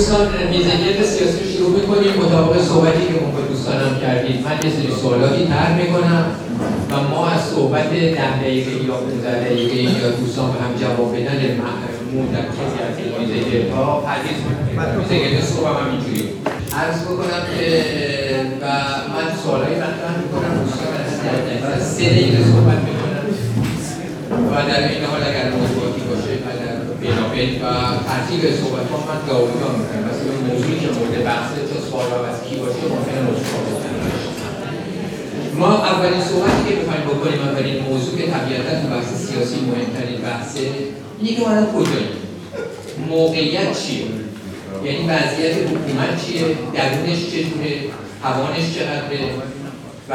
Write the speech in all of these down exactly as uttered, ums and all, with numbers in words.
دوستان میزنگرد سیاسی رو شروع میکنیم مطابق صحبتی که ما با دوستانم کردید. من یه سری سوالاتی طرح میکنم و ما از صحبت ده دقیقه یا پانزده دقیقه یا دوستان به هم جواب بدن موندن کسی از میزنگردها پردیز میکنم. میزنگرد صحبم هم اینجوری عرض بکنم و من سوالایی مطرح میکنم دوستان از سه دقیقه صحبت میکنم و در این حال اگر موضوعاتی باشه بنابرای و ترتیب صحبت ها من داوری ها میکنم بس این موضوعی که مورد بحثه تا سوال ها از کی باشه ممکنه موضوع ها بکنم. ما اولین صحبتی که بخوایم بکنیم اولین موضوع که طبیعتا تو بحث سیاسی مهمترین بحثه اینه که ما کجاییم، موقعیت چیه، یعنی وضعیت حکومت چیه، درونش چطوره، توانش چقدره،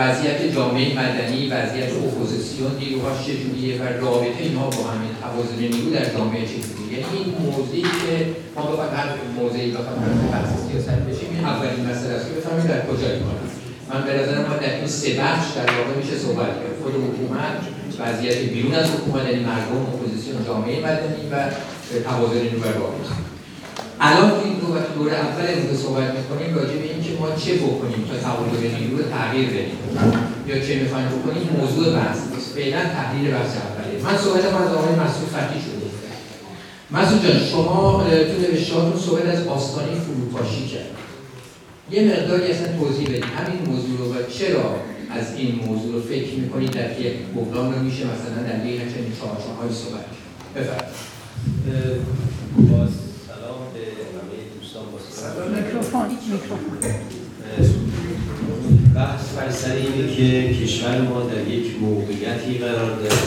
وضعیت جامعه مدنی، وضعیت اپوزیسیون نیروهاش چجوریه و رابطه اینها با همین توازن نیرو در جامعه چجوریه. یعنی این موضوعی که ما بخوایم هر موضعی بخوایم بحث سیاست بشیم این اولین مسئله است که بفهمیم در کجا ایمان است. من به نظر من در این سه بخش در واقع میشه صحبت کرد، خود حکومت، وضعیت بیرون از حکومت یعنی مردم، اپوزیسیون، جامعه مدنی و توازن نیرو و رابطه. الان تو این دوره اول از این صحبت میکنیم راجع به این که ما چه بکنیم تا توازن نیرو رو تغییر بدیم یا چه میخوایم بکنیم موضوع بحث نیست. فعلا تحلیل بحث اولیه. من صحبتم از آقای مسعود فتحی شده. مسعود جان شما تو نوشتهاتون صحبت از آستانه فروپاشی کرد. یه مقداری اصلا توضیح بدید همین موضوع رو و چرا از این موضوع رو فکر میکنید در یک بحران رو میشه مثلا در یک چنین چهارچوبی صحبت کرد. بفرمایید. میکروفون میکروفون بحث بر اینه که کشور ما در یک موقعیتی قرار داره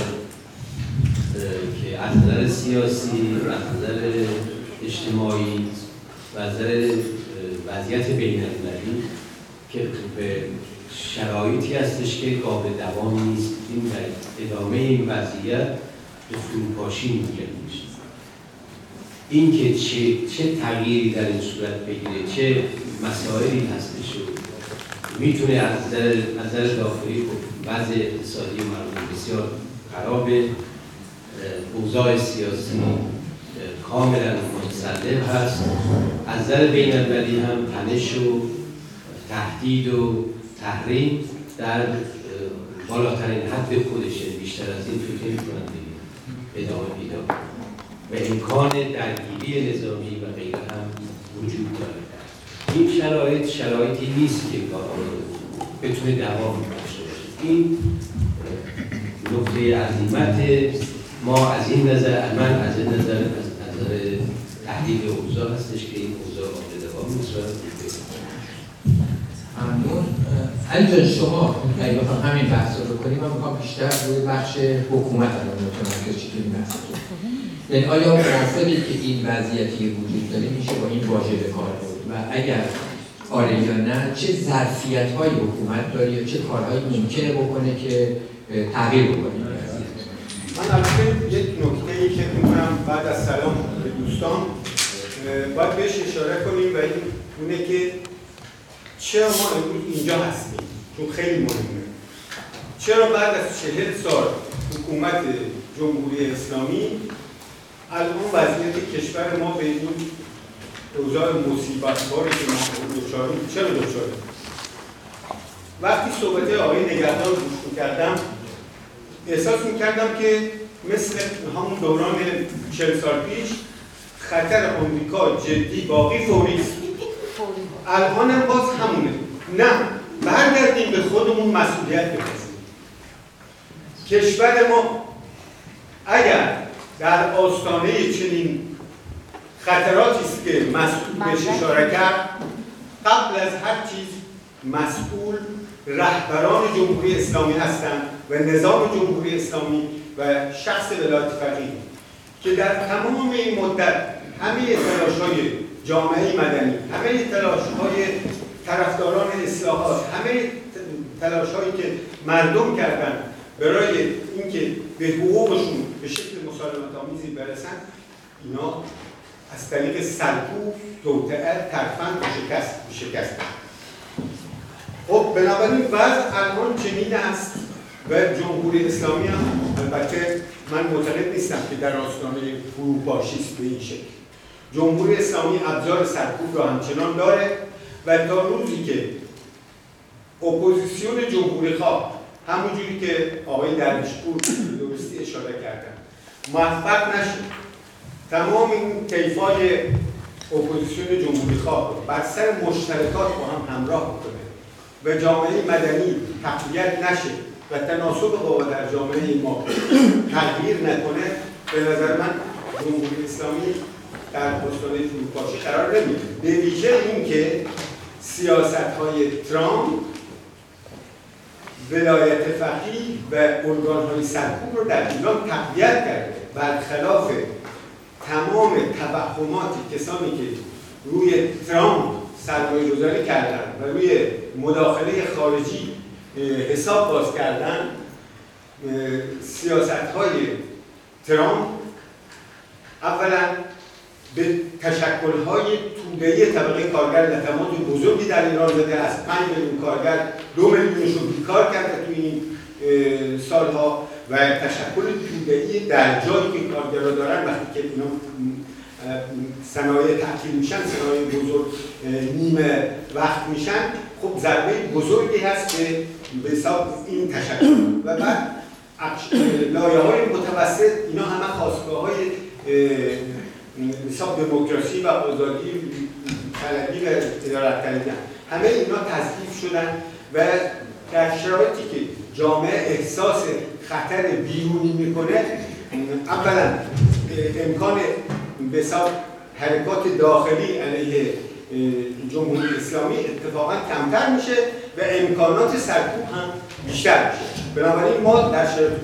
که از نظر سیاسی، از نظر اجتماعی و از نظر وضعیت بین‌المللی که به شرایطی هستش که قابل دوام نیست. این در ادامه این وضعیت به فروپاشی منجر میشه. اینکه چه چه تغییری در این صورت بگیره، چه مسائلی هستش میتونه از نظر داخلی وضع اقتصادی مردم بسیار خرابه، اوضاع سیاسی کاملا متسلب هست، از نظر بین‌المللی هم تنش و تهدید و تحریم در بالاترین حد خودشه، بیشتر از این فکر نمی‌کنن دیگه ادامه پیدا کنه و امکان درگیری نظامی و غیره هم وجود داره. این شرایط شرایطی نیست که بتونه دوام داشته باشه. این نقطه عظیمت ما از این نظر، من از این نظر از نظر تحلیل اوضاع هستش که این اوضاع قابل دوام نیست. ممنون. علی جان شما اگه بخوام همین بحث رو کنیم من میخوام بیشتر روی بخش حکومت الان متمرکز شیم این بحث رو. یعنی آیا موافقید که این وضعیتی وجود داره میشه با این واژه به کار برد و اگر آره یا نه چه ظرفیت‌های حکومت داره یا چه کارهایی ممکنه بکنه که تغییر بکنه؟ من البته یک نکته‌ای که می‌گم بعد از سلام به دوستان باید بهش اشاره کنیم و این اونه که چرا ما امروز اینجا هستیم، چون خیلی مهمه. چرا بعد از چهل سال حکومت جمهوری اسلامی الان وضعیت کشور ما به این اوضاع مصیبت‌باری که ما دچاریم چرا دچاریم؟ وقتی صحبت آقای نگهدار رو گوش می‌کردم احساس می‌کردم که مثل همون دوران چهل سال پیش خطر آمریکا جدی باقی فوری است. الان هم باز همونه. نه، برگردیم به خودمون مسئولیت بپذیریم. کشور ما اگر در آستانه چنین خطراتی است که مسئول بهش اشاره کرد، قبل از هر چیز مسئول رهبران جمهوری اسلامی هستند و نظام جمهوری اسلامی و شخص ولایت فقیه که در تمام این مدت همه تلاش‌های جامعه مدنی، همه تلاش‌های طرفداران اصلاحات، همه تلاش‌هایی که مردم کردند برای اینکه به حقوقشون به شکل مسالمت‌آمیزی برسن، اینا از طریق سرکوب، توطئه، ترفند و شکست شکست. خب بنابراین وضع الان چنین است و جمهوری اسلامی هم البته من معتقد نیستم که در آستانه فروپاشی است به این شکل. جمهوری اسلامی ابزار سرکوب را همچنان داره و تا روزی که اپوزیسیون جمهوری‌خواه همونجوری که آقای درویش‌پور درستی اشاره کردن موفق نشد تمام این طیف‌های اپوزیسیون جمهوری‌خواه بر سر مشترکات با هم همراه بکنه و جامعه مدنی تقویت نشه و تناسب قوا در جامعه ما تغییر نکنه، به نظر من جمهوری اسلامی در پستانه فروپاشی قرار نمی‌گیره. به ویژه اینکه سیاست‌های ترامپ ولایت فقیه و ارگان‌های سرکوب رو در ایران تقویت کرده، برخلاف تمام توهمات کسانی که روی ترامپ سرمایه‌گذاری کردن و روی مداخله خارجی حساب باز کردن. سیاست‌های ترامپ اولا به تشکل‌های توده‌ای طبقه کارگر لطمات بزرگی در ایران داده، از پنج میلیون کارگر دو میلیونش رو بیکار کرده توی این سالها و تشکل توده‌ای در جایی که کارگرها دارن وقتی که اینا صنایع تعطیل میشن، صنایع بزرگ نیمه وقت میشن، خب ضربه بزرگی هست که به حساب این تشکل و بعد لایه‌های متوسط اینا همه خواستگاه‌های حساب دموکراسی و آزادی طلبی و تجارت کردن، همه اینا تضعیف شدن و در شرایطی که جامعه احساس خطر بیرونی میکنه، اولا امکان به حساب حرکات داخلی علیه جمهوری اسلامی اتفاقا کمتر میشه و امکانات سرکوب هم بیشتر میشه. بنابراین ما در شرایطی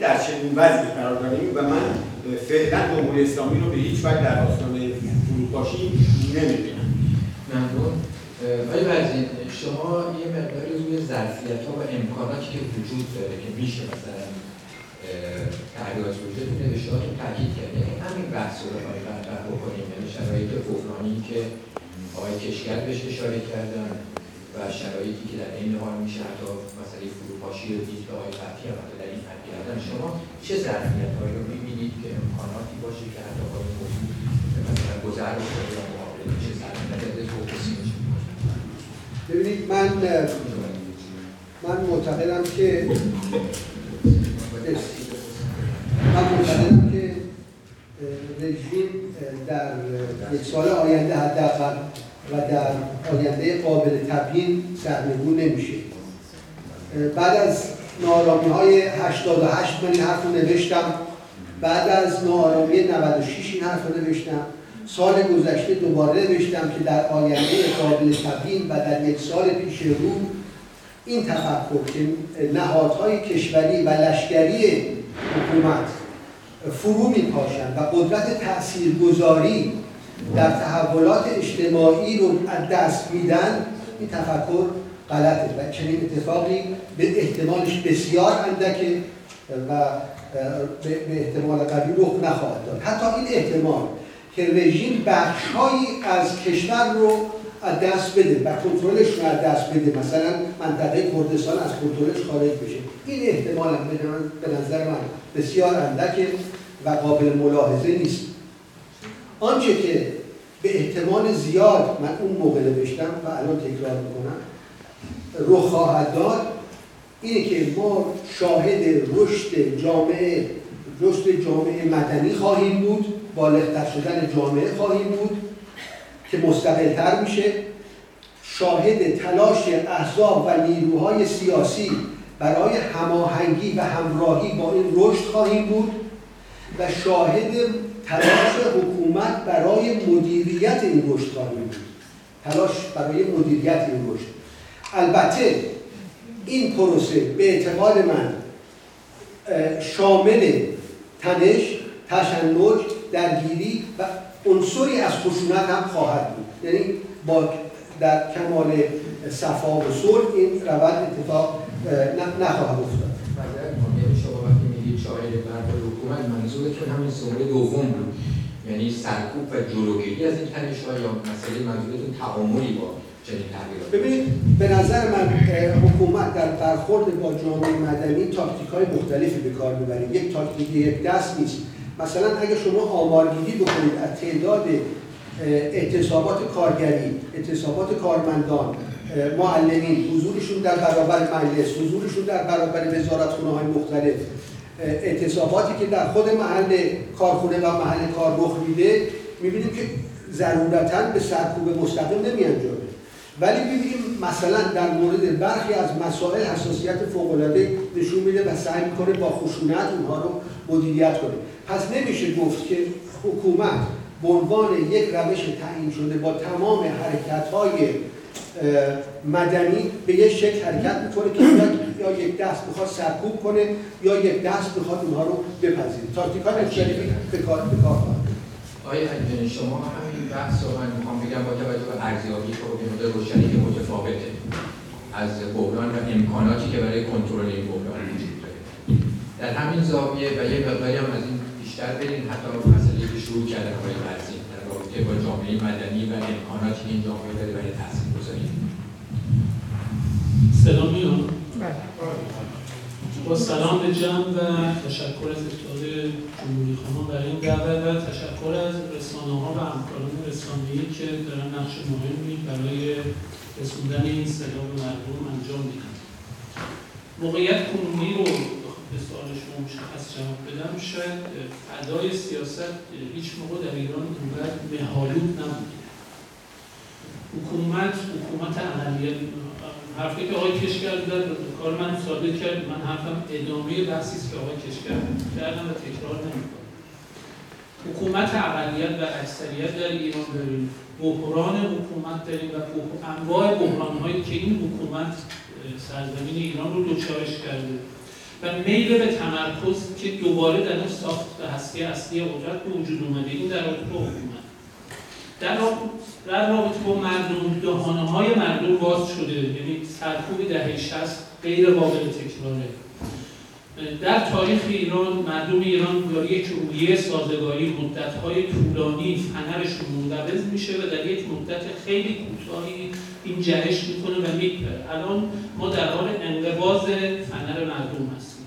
در چنین وضعی قرار داریم و من فعلا جمهوری اسلامی رو به هیچ وجه در آستانه فروپاشی نمیبینم. ممنون. آقای برزین، شما یه مقداری روی ظرفیت‌ها و امکاناتی که وجود داره که میشه مثلا تغییرات وجود میده به شما تاکید کرده، همین بحث رو مطرح بکنیم، یعنی شرایط بحرانی که آقای کشتگر بهش اشاره کردن و شرایطی که در این حال میشه حتی مثلا فروپاشی رو دید که آقای فتحی هم در این حد کردن، شما چه ظرفیت‌هایی رو می‌بینید که امکاناتی باشه که حتی آقای موجود مثلا گذر بکنه یا مقابله چه ظرفیت‌هایی فوکوسی میشه؟ ببینید، من من معتقدم که من معتقدم که رژیم در یک سال آینده حداقل و در آینده قابل تبیین سرنگون نمیشه. بعد از ناآرامی‌های هشتاد و هشت من این حرف رو نوشتم، بعد از ناآرامی نود و شش این حرف رو نوشتم، سال گذشته دوباره نوشتم که در آینده قابل تبیین و در یک سال پیش رو این تفکر که نهادهای کشوری و لشکری حکومت فرو میپاشند و قدرت تاثیرگذاری در تحولات اجتماعی رو از دست میدن، این تفکر غلطه و چنین اتفاقی به احتمالش بسیار اندکه و به احتمال قوی رخ نخواهد داد. حتی این احتمال که رژیم بخش‌هایی از کشور رو از دست بده و کنترلش رو از دست بده، مثلا منطقه کردستان از کنترلش خارج بشه، این احتمال هم به نظر من بسیار اندکه و قابل ملاحظه نیست. آنچه که به احتمال زیاد من اون موقع نوشتم و الان تکرار میکنم رخ خواهد داد، اینه که ما شاهد رشد جامعه رشد جامعه مدنی خواهیم بود، بالغتر شدن جامعه خواهیم بود که مستقل‌تر میشه، شاهد تلاش احزاب و نیروهای سیاسی برای هماهنگی و همراهی با این رشد خواهیم بود و شاهد تلاش حکومت برای مدیریت این رشد خواهیم بود، تلاش برای مدیریت این رشد. البته این پروسه به اعتقاد من شامل تنش، تشنج، درگیری و عنصری از خشونت هم خواهد بود، یعنی با در کمال صفا و صلح این روند اتفاق نخواهد افتاد. یعنی شما وقتی میگید شاهد برد حکومت، منظورتون همین صوره دوم بود، یعنی سرکوب و جلوگیری از این تنش‌ها یا مسئله منظورتون تعاملی با چنین تغییرات؟ ببینید، به نظر من حکومت در برخورد با جامعه مدنی تاکتیک‌های مختلفی به کار می‌بره، یک تاکتیک یک دست نیست. مثلا اگه شما آمارگیری بکنید از تعداد اعتصابات کارگری، اعتصابات کارمندان، معلمین، حضورشون در برابر مجلس، حضورشون در برابر وزارتخونه‌های مختلف، اعتصاباتی که در خود محل کارخونه و محل کار رخ میده، میبینیم که ضرورتاً به سرکوب مستقیم نمی‌انجامه، ولی میبینیم مثلا در مورد برخی از مسائل حساسیت فوق‌العاده نشون میده و سعی می‌کنه با خشونت اونها رو مدیریت کنه. پس نمیشه گفت که حکومت به عنوان یک روش تعیین شده با تمام حرکت‌های مدنی به یک شکل حرکت می‌کنه که یا یک دست می‌خواد سرکوب کنه یا یک دست می‌خواد اونها رو بپذیره. تاکتیک‌ها مختلفی به کار به کار می‌رود. آقای علیجانی، شما همین بحث رو من می‌خوام بگم با توجه به ارزیابی پروژه‌های روشنی که متفاوته از بحران و امکاناتی که برای کنترل این بحران وجود داره. در همین زاویه و یه مقداری هم از این بیشتر بریم، حتی مسئله که شروع کردن آقای برزین در رابطه با جامعه مدنی و امکاناتی که این جامعه داره برای تاثیرگذاری. سلام می‌کنم. با سلام به جمع و تشکر از اتحاد جمهوری خواهان برای این دعوت و تشکر از رسانه‌ها و همکاران رسانه‌ای که دارن نقش مهمی برای رسوندن این صدا به مردم انجام میدن. موقعیت کنونی رو به سوال شما مشخص جواب بدم، شاید فضای سیاست هیچ موقع در ایران اونقدر مه‌آلود نبوده. حکومت حکومت اقلیت، حرفی که آقای کشتگر داد کار من ثابت کرد، من حرفم ادامه بحثی است که آقای کشتگر کردم و تکرار نمی‌کنم. حکومت اقلیت و اکثریت در ایران داریم، بحران حکومت داریم و انواع بحران‌هایی که این حکومت سرزمین ایران رو دچارش کرده و میل به تمرکز که دوباره در این ساخت و هستی اصلی قدرت به وجود اومده. این در رابطه با حکومت، در رابطه با مردم، دهانه‌های مردم باز شده، یعنی سرکوب دهه شصت غیر قابل تکراره. در تاریخ ایران مردم ایران با یک رویه سازگاری مدت‌های طولانی فنرشون منقبض میشه و در یک مدت خیلی کوتاهی این جهش میکنه و میپره. الان ما در حال انقباض فنر مردم هستیم.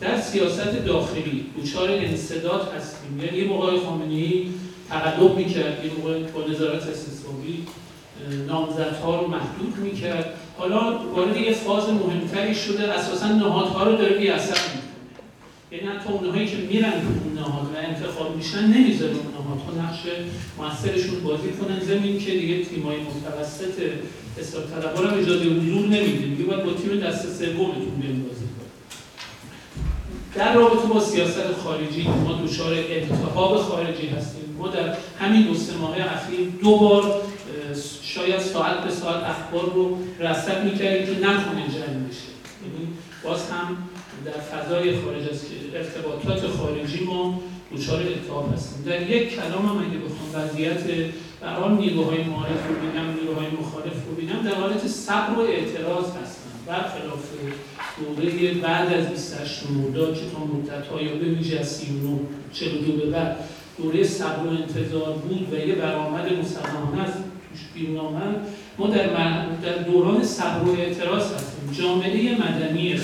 در سیاست داخلی دچار انسداد هستیم، یعنی یه موقع خامنه‌ای تقدم میکرد، یه موقع با نظارت استثبابی نامزدها رو محدود میکرد، حالا وارد یه فاز مهمتری شده، اساساً نهادها رو داره بی‌اثر میکنه. یعنی حتی اونهایی که میرن اون نهاد و انتخاب میشن نمیذاره اون نهادها نقش موثرشون بازی کنن، ضمن که دیگه تیمای متوسط اصلاح طلب‌ها رو اجازه حضور نمیده، دیگه باید با تیم دست سومتون بازی کنید. در رابطه با سیاست خارجی ما دچار التهاب خارجی هستیم. ما در همین دو سه ماه اخیر دو بار شاید ساعت به ساعت اخبار رو رصد می‌کردیم که نکنه جنگ بشه. یعنی باز هم در فضای خارج از ارتباطات خارجی ما دچار التهاب هستیم. در یک کلام هم اگه بخوام وضعیت به هر حال نیروهای معارض رو ببینم، نیروهای مخالف رو ببینم، در حالت صبر و اعتراض هستن. برخلاف دوره بعد از بیست و هشت مرداد که تا مدت‌های به ویژه از سی و نه چهل و دو به بعد دوره صبر و انتظار بود و یه برآمد مسلمانه از توش بیرون آمد، ما در, در دوران صبر و اعتراض هستیم. جامعه مدنی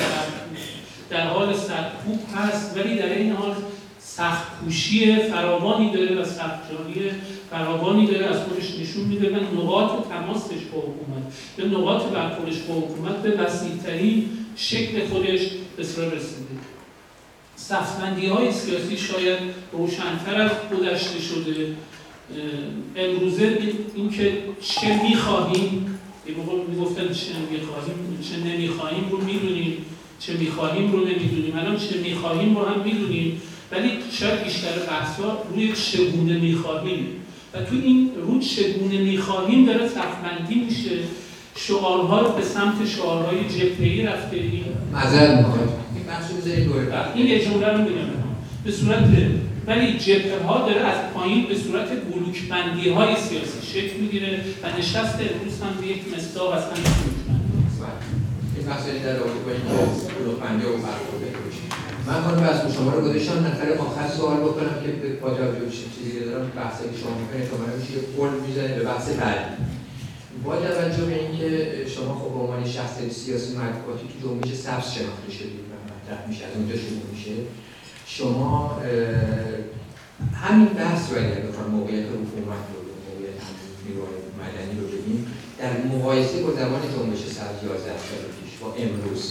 در حال سرکوب هست، ولی در این حال سخت‌کوشی فراوانی داره و سخت‌جانی فراوانی داره از خودش نشون میده و نقاط تماسش با حکومت، به نقاط برخوردش با حکومت به وسیع‌ترین شکل خودش اصرار رسیده. صف‌بندی‌های سیاسی شاید روشن‌تر از گذشته شده. امروزه اینکه چه می‌خواهیم، به قول می‌گفتن چه می‌خواهیم، چه نمی‌خواهیم رو می‌دونیم، چه می‌خواهیم رو نمی‌دونیم. الان چه می‌خواهیم رو هم می‌دونیم، ولی شاید بیشتر بحث‌ها روی چگونه می‌خواهیم و تو این روی چگونه می‌خواهیم داره صف‌بندی میشه. شعارها به سمت شعارهای جبهه‌ای رفته. این معذرت می‌خوام این بحثو بذارید دور بعد این یه جمله رو میگم به صورت، ولی جبهه‌ها داره از پایین به صورت بلوک‌بندی‌های سیاسی شکل می‌گیره و نشست امروز هم به یک مصداق اصلا این بحثی در رابطه با این بلوک‌بندی و برخورد من خانم بس شما رو گذاشتم نفر آخر سوال بکنم که با توجه به چیزی دارم بحثی که شما می‌کنید تا برای میشه قول می‌زنید به بحث بعدی. با توجه به اینکه شما خب به عنوان شخص سیاسی مطبوعاتی که جنبش سبز شناخته شدید و مطرح میشه، از اونجا شروع میشه، شما همین بحث رو اگر بخوام موقعیت حکومت رو، موقعیت نیروهای معدنی رو ببینیم در مقایسه با زمان جنبش سبز یازده سال پیش با امروز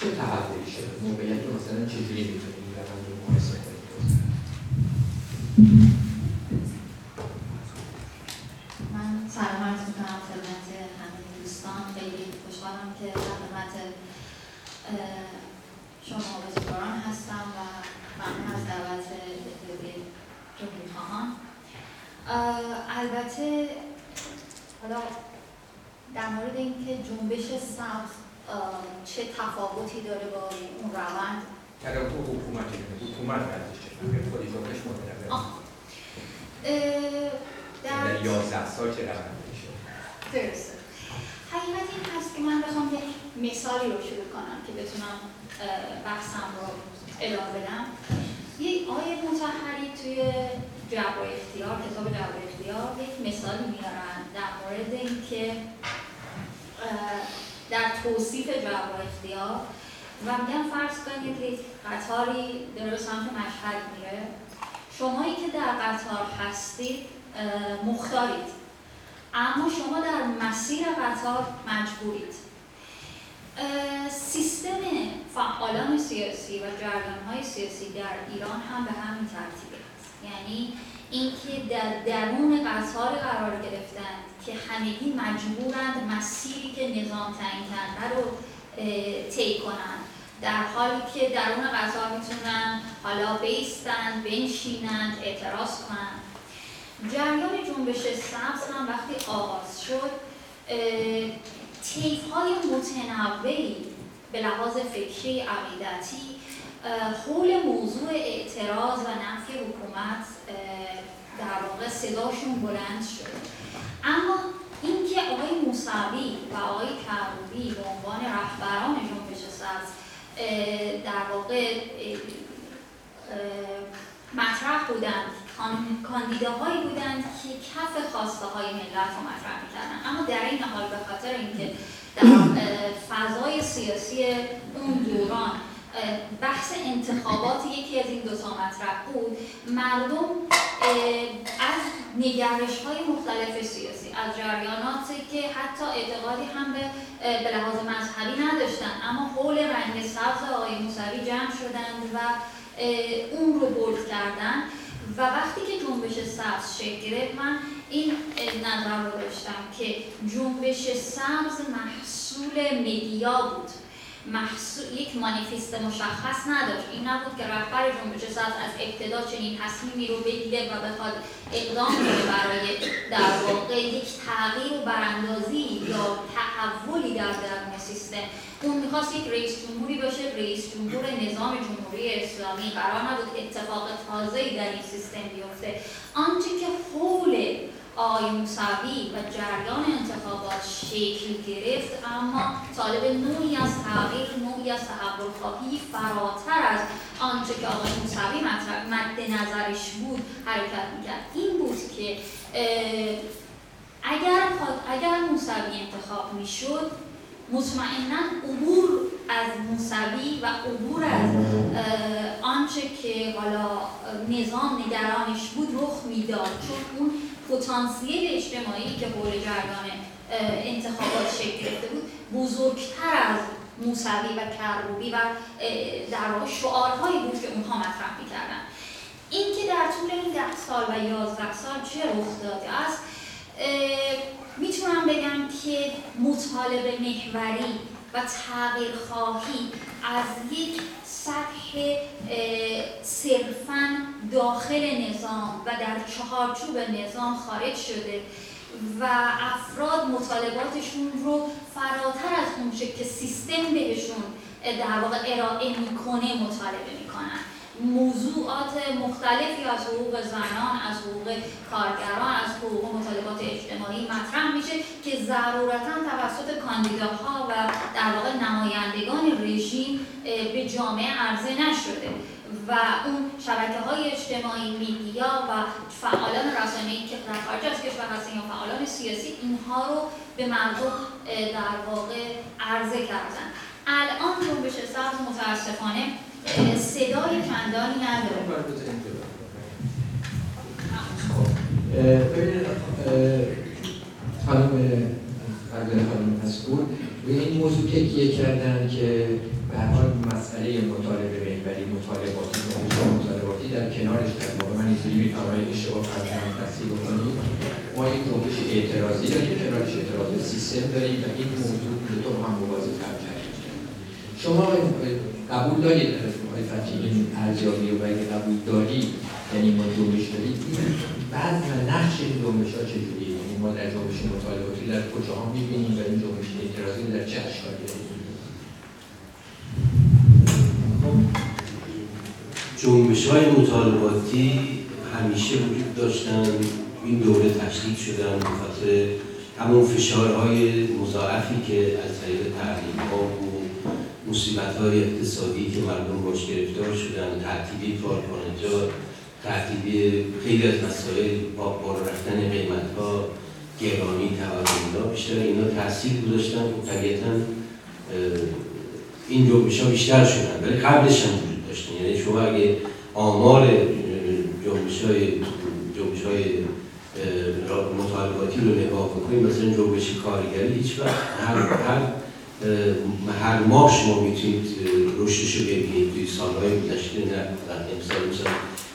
چه تحولی شده؟ موقعیت رو مثلا چجوری میتونیم این روند رو مقایسه کنیم؟ من سلام عرض می‌کنم خدمت همه دوستان. خیلی خوشحالم که در خدمت شما بزرگواران هستم و ممنون از دعوت اتحاد جمهوری خواهان. البته حالا در مورد اینکه جنبش سبز چه تفاوتی داره با اون روند ترا تو حکومت حکومت ارزش چه خودی جنبش متنوع در یازده سال چه روندی شده؟ درسته. حقیقت این هست که من بخوام یک مثالی رو شروع کنم که بتونم بحثم رو ادامه بدم. یک آیه مطهری توی جبر اختیار، کتاب جبر اختیار، یک مثال میارن در مورد اینکه در توصیف جبر اختیار و میگن فرض کنید که قطاری داره به سمت مشهد میره، شمایی که در قطار هستید مختارید، اما شما در مسیر قطار مجبورید. سیستم فعالان سیاسی و جریان‌های سیاسی در ایران هم به همین ترتیبه. یعنی اینکه در درون قطار قرار گرفتند که همگی مجبورند مسیری که نظام تعیین کرده رو طی کنند، در حالی که درون قطار میتونن حالا بایستند، بنشینند، اعتراض کنند. جریان جنبش سبز هم وقتی آغاز شد طیف‌های متنوعی به لحاظ فکری، عقیدتی حول موضوع اعتراض و نفی حکومت در واقع صداشون بلند شد. اما اینکه آقای موسوی و آقای کروبی به عنوان رهبران جنبش سبز در واقع مطرح بودند، کاندیداهایی بودند که کف خواسته های ملت رو مطرح می‌کردند، اما در این حال به خاطر اینکه در فضای سیاسی اون دوران بحث انتخابات یکی از این دو تا مطرح بود، مردم از نگرش‌های مختلف سیاسی، از جریاناتی که حتی اعتقادی هم به به لحاظ مذهبی نداشتند، اما حول رنگ سبز آقای موسوی جمع شدند و اون رو بولد کردند. و وقتی که جنبش سبز شکل گرفت، من این نظر رو داشتم که جنبش سبز محصول مدیا بود، محصول یک مانیفست مشخص نداشت. این نبود که رهبر جنبش سبز از ابتدا چنین تصمیمی رو بگیره و بخواد اقدام کنه برای در واقع یک تغییر و براندازی یا تحولی در درون سیستم. اون میخواست یک رئیس جمهوری باشه، رئیس جمهور نظام جمهوری اسلامی. قرار نبود اتفاق تازه‌ای در این سیستم بیفته. آنچه که حول آقای موسوی و جریان انتخابات شکل گرفت، اما طالب نوعی از تغییر، نوعی از تحول‌خواهی فراتر از آنچه که آقای موسوی مد نظرش بود حرکت میکرد. این بود که اگر اگر موسوی انتخاب میشد، مطمئناً عبور از موسوی و عبور از آنچه که حالا نظام نگرانش بود رخ میداد، چون اون پتانسیل اجتماعی که حول جریان انتخابات شکل گرفته بود بزرگتر از موسوی و کروبی و در واقع شعارهایی بود که اونها مطرح می‌کردن. اینکه در طول این ده سال و یازده سال چه رخ داده است، میتونم بگم که مطالبه محوری و تغییرخواهی از یک سطح صرفاً داخل نظام و در چهارچوب نظام خارج شده و افراد مطالباتشون رو فراتر از اونچه که سیستم بهشون در واقع ارائه میکنه مطالبه میکنن. موضوعات مختلفی از حقوق زنان، از حقوق کارگران، از حقوق مطالبات اجتماعی مطرح میشه که ضرورتاً توسط کاندیداها و در واقع نمایندگان رژیم به جامعه عرضه نشده و اون شبکه‌های اجتماعی، میدیا و فعالان رسانه‌ای که در خارج از کشور هستن یا فعالان سیاسی، اینها رو به مردم در واقع عرضه کردن. الان جنبش سبز متاسفانه صدای چندانی نداره. ببینید بذرپور به این موضوع تکیه کردن که به هر حال مسئله مطالبه محوری مطالباتی موضوع مطالباتی در کنارش قرار من این آرای اشتباه فرزن تصدیق کنیم. ما این جنبش اعتراضی داریم، کنارش اعتراض سیستم داریم و این موضوع به طور هم موازی تر کردیم. شما قبول دارید آقای فتحی این ارزیابی رو؟ و اگه قبول دارید یعنی ما جنبش دارید، بعد و نقش این جنبش ها چجوریه؟ یعنی ما در جنبش مطالباتی در کجاها میبینیم و این جنبش اعتراضی در چه اشکالی داریم؟ جنبش های مطالباتی همیشه وجود داشتن، این دوره تشکیل شدن به خاطر همون فشارهای مضاعفی که از طریق تحریم‌ها و مصیبت‌های اقتصادی که مردم باش گرفتار شدن، تعطیلی کارکنان، تعطیلی خیلی از مسائل، بالا رفتن قیمت‌ها، گرانی، تورم، بیشتر اینا تاثیر گذاشتن و طبیعتاً این جنبش‌ها بیشتر شدن، ولی قبلش هم وجود داشتن. یعنی شما اگه آمار جنبش‌های جنبش‌های مطالباتی رو نگاه بکنید، مثلا جنبش کارگری هیچ وقت هر هر هر ماه شما میتونید رشدش رو ببینید، توی سالهای گذشته نه امسال مثلا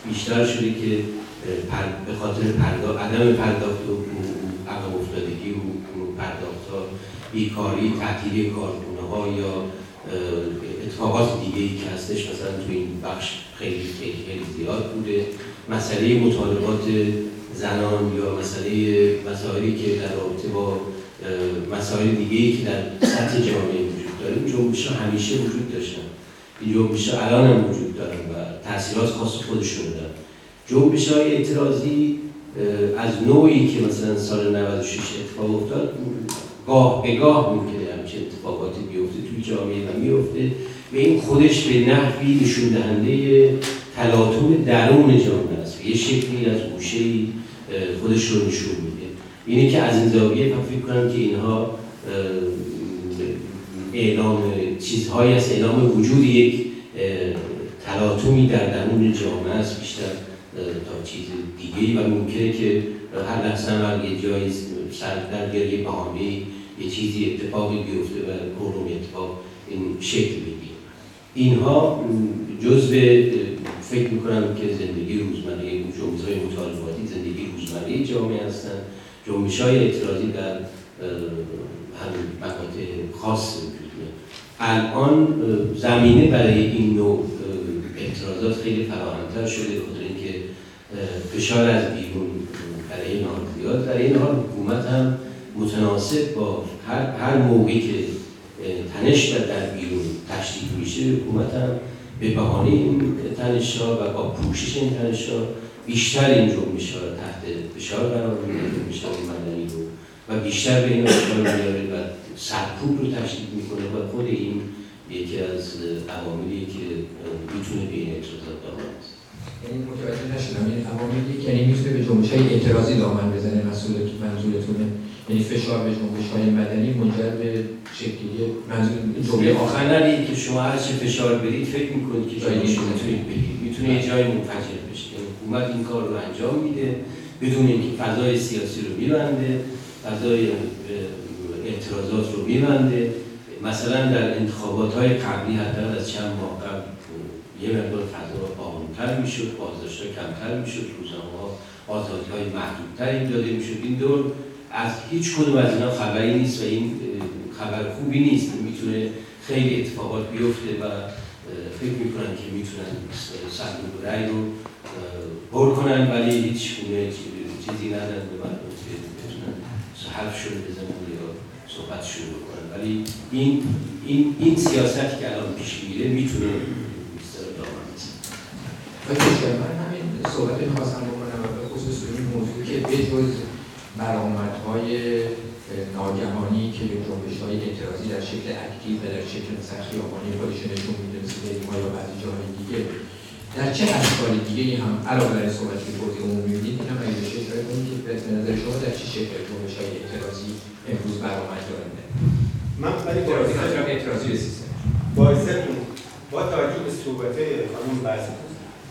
بیشتر شده که به خاطر پرداخت عدم پرداخت و عقب افتادگی و پرداخت‌ها، بیکاری، تعطیلی کارخانه‌ها یا اتفاقات دیگه‌ای که هستش مثلا تو این بخش خیلی خیلی زیاد بوده. مسئله مطالبات زنان یا مسئله مسائلی که در رابطه با مسائل دیگه‌ای که در سطح جامعه وجود داره، این جنبش‌ها همیشه وجود داشتن، این جنبش‌ها الان هم وجود دارن و تأثیرات خاص خودشون دارن. جنبش‌های اعتراضی از نوعی که مثلا سال نود و شش اتفاق افتاد، گاه به گاه ممکنه همچین اتفاقاتی بیفته توی جامعه و میفته و این خودش به نحوی نشون دهنده تلاطم درون جامعه است، یه شکلی از گوشه‌ای خودش رو نشون میده. اینه که از این زاویه من فکر کنم که اینها اعلام چیزهایی از اعلام وجود یک تلاطمی در درون جامعه است بیشتر تا چیز دیگه‌ای و ممکنه که هر لحظه هم یه جایی سردر گریه بهانه‌ای یه چیزی اتفاقی بیفته و کروم اتفاق این شکل بگیره. اینها جزء فکر میکنم که زندگی روزمره جنبش‌های مطالباتی زندگی روزمره جامعه هستن. جنبش‌های اعتراضی در همین مقاطع خاص وجود الان زمینه برای این نوع اعتراضات خیلی فراهمتر شده بخاطر اینکه فشار از بیرون برای این حال زیاد. در این حال حکومت هم متناسب با هر هر موقعی که تنش در بیرون تشدید میشه، حکومت هم به بهانه این تنش‌ها و با پوشش این تنش‌ها بیشتر این جنبش‌ها را تحت فشار قرار میده، بیشتر مدنی رو و بیشتر به این فشار میاره و سرکوب رو تشدید میکنه و خود این یکی از عواملی که میتونه به این اعتراضات دامن بزنه. یعنی متوجه نشدم، این عواملی که یعنی میتونه به جنبش‌های اعتراضی دامن بزنه منظورتونه؟ یعنی فشار به جنبش‌های مدنی منجر به شکلی منظور جمله آخر ندید که شما هر چه فشار بدید فکر میکنید که جایی میتونید بگید میتونه یه جایی منفجر بشه. حکومت این کار رو انجام میده بدون اینکه فضای سیاسی رو میبنده، فضای اعتراضات رو میبنده. مثلا در انتخابات‌های قبلی حتی از چند ماه قبل یه مقدار فضا آروم‌تر میشد، بازداشت‌ها کمتر میشد، روزنامه‌ها آزادی‌های محدودتری داده میشد. این دور از هیچ کدوم از اینا خبری نیست و این خبر خوبی نیست، میتونه خیلی اتفاقات بیفته و فکر میکنن که میتونن صندوق رای رو پر کنن ولی هیچ چیزی ندارن به مردم که بتونن حرفشون بزنن یا صحبتشون بکنن. ولی این این این سیاست که الان پیش میره میتونه بسیار دامن بزنه. بچه‌ها من همین صحبت خواستم بکنم به خصوص این موضوع که به جز برآمدهای ناگهانی که به جنبش‌های اعتراضی در شکل اکتیو و در شکل مثلا خیابانی خودشون نشون میده مثل ما یا بعضی جاهای دیگه، در چه اشکال دیگه‌ای هم علاوه بر صحبت که گفتیم عمومی می‌بینید، اینم اگه بشه اشاره کنید که به نظر شما در چه شکل جنبش‌های اعتراضی امروز برآمد دارنده؟ من برای جنبش‌های اعتراضی سیستم باعث با توجه به صحبت‌های خانم برزین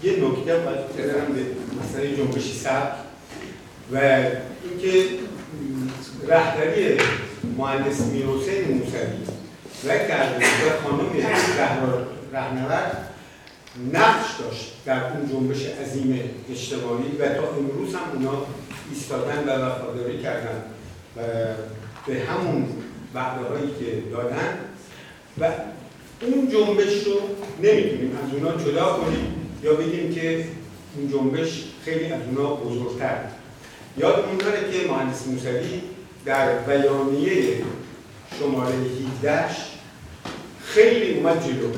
یه نکته باید بزنم به مسئله جنبش سبز و اینکه رهبری مهندس میرحسین موسوی و گردنده خانم رهنورد نقش داشت در اون جنبش عظیم اجتماعی و تا امروز هم اونا ایستادن و وفاداری کردن و به همون وعده‌هایی که دادن و اون جنبش رو نمیتونیم از اونا جدا کنیم یا بگیم که اون جنبش خیلی از اونا بزرگتر. یادمون داره که مهندس موسوی در بیانیه شماره هجده خیلی اومد جلو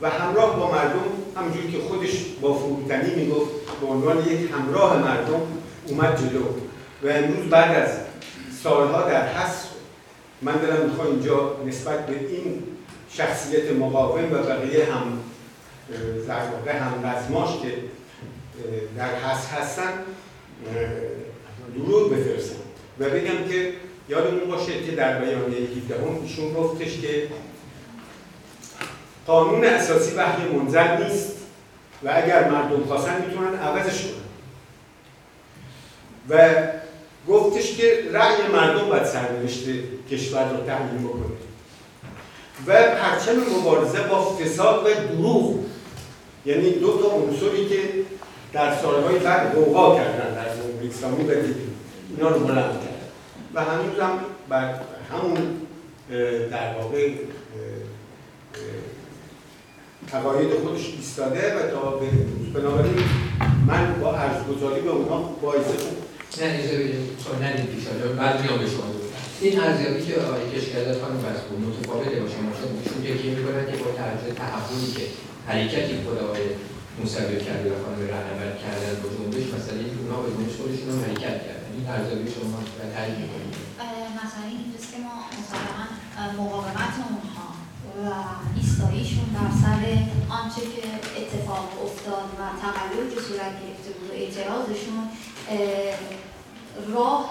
و همراه با مردم، همونجوری که خودش با فروتنی میگفت به عنوان یک همراه مردم اومد جلو و امروز بعد از سالها در حصر من دارم میخوام اینجا نسبت به این شخصیت مقاوم و بقیه هم در واقع هم رزماش که در حصر هستن درود بفرستم و بگم که یادمون باشه که در بیانیه هجدهم ایشون گفتش که قانون اساسی وحی منزل نیست و اگر مردم خواستن میتونن عوضش کنن و گفتش که رأی مردم باید سرنوشت کشور رو تعیین بکنه و پرچم مبارزه با فساد و دروغ، یعنی دو تا عنصری که در سالهای بعد غوغا کردن در جمهوری اسلامی و دیدیم اینا رو بلند کردن و هنوز هم بر همون در واقع عقاید خودش ایستاده و تا به امروز. بنابراین من با عرضگزاری به اونا باعث بود. نه اجازه بدید تا ندید بیشتر بعد میام به شما. این ارزیابی که آقای کشتگر خانم بذرپور متفاوته با شما شد، چون یکی می‌گوید که با طرز تحولی که حرکتی خود آقای موسوی کرده و خانم رهنورد کردن با جنبش، مثلا اونا به جنبش خودشون هم حرکت کردن. این ارزیابی شما را تایید می‌کنید؟ مثلا این دوست که ما مثلا مقاومت اونها و ایستاییشون در سر آنچه که اتفاق افتاد و تقلبی که صورت گرفته بود و اعتراضشون راه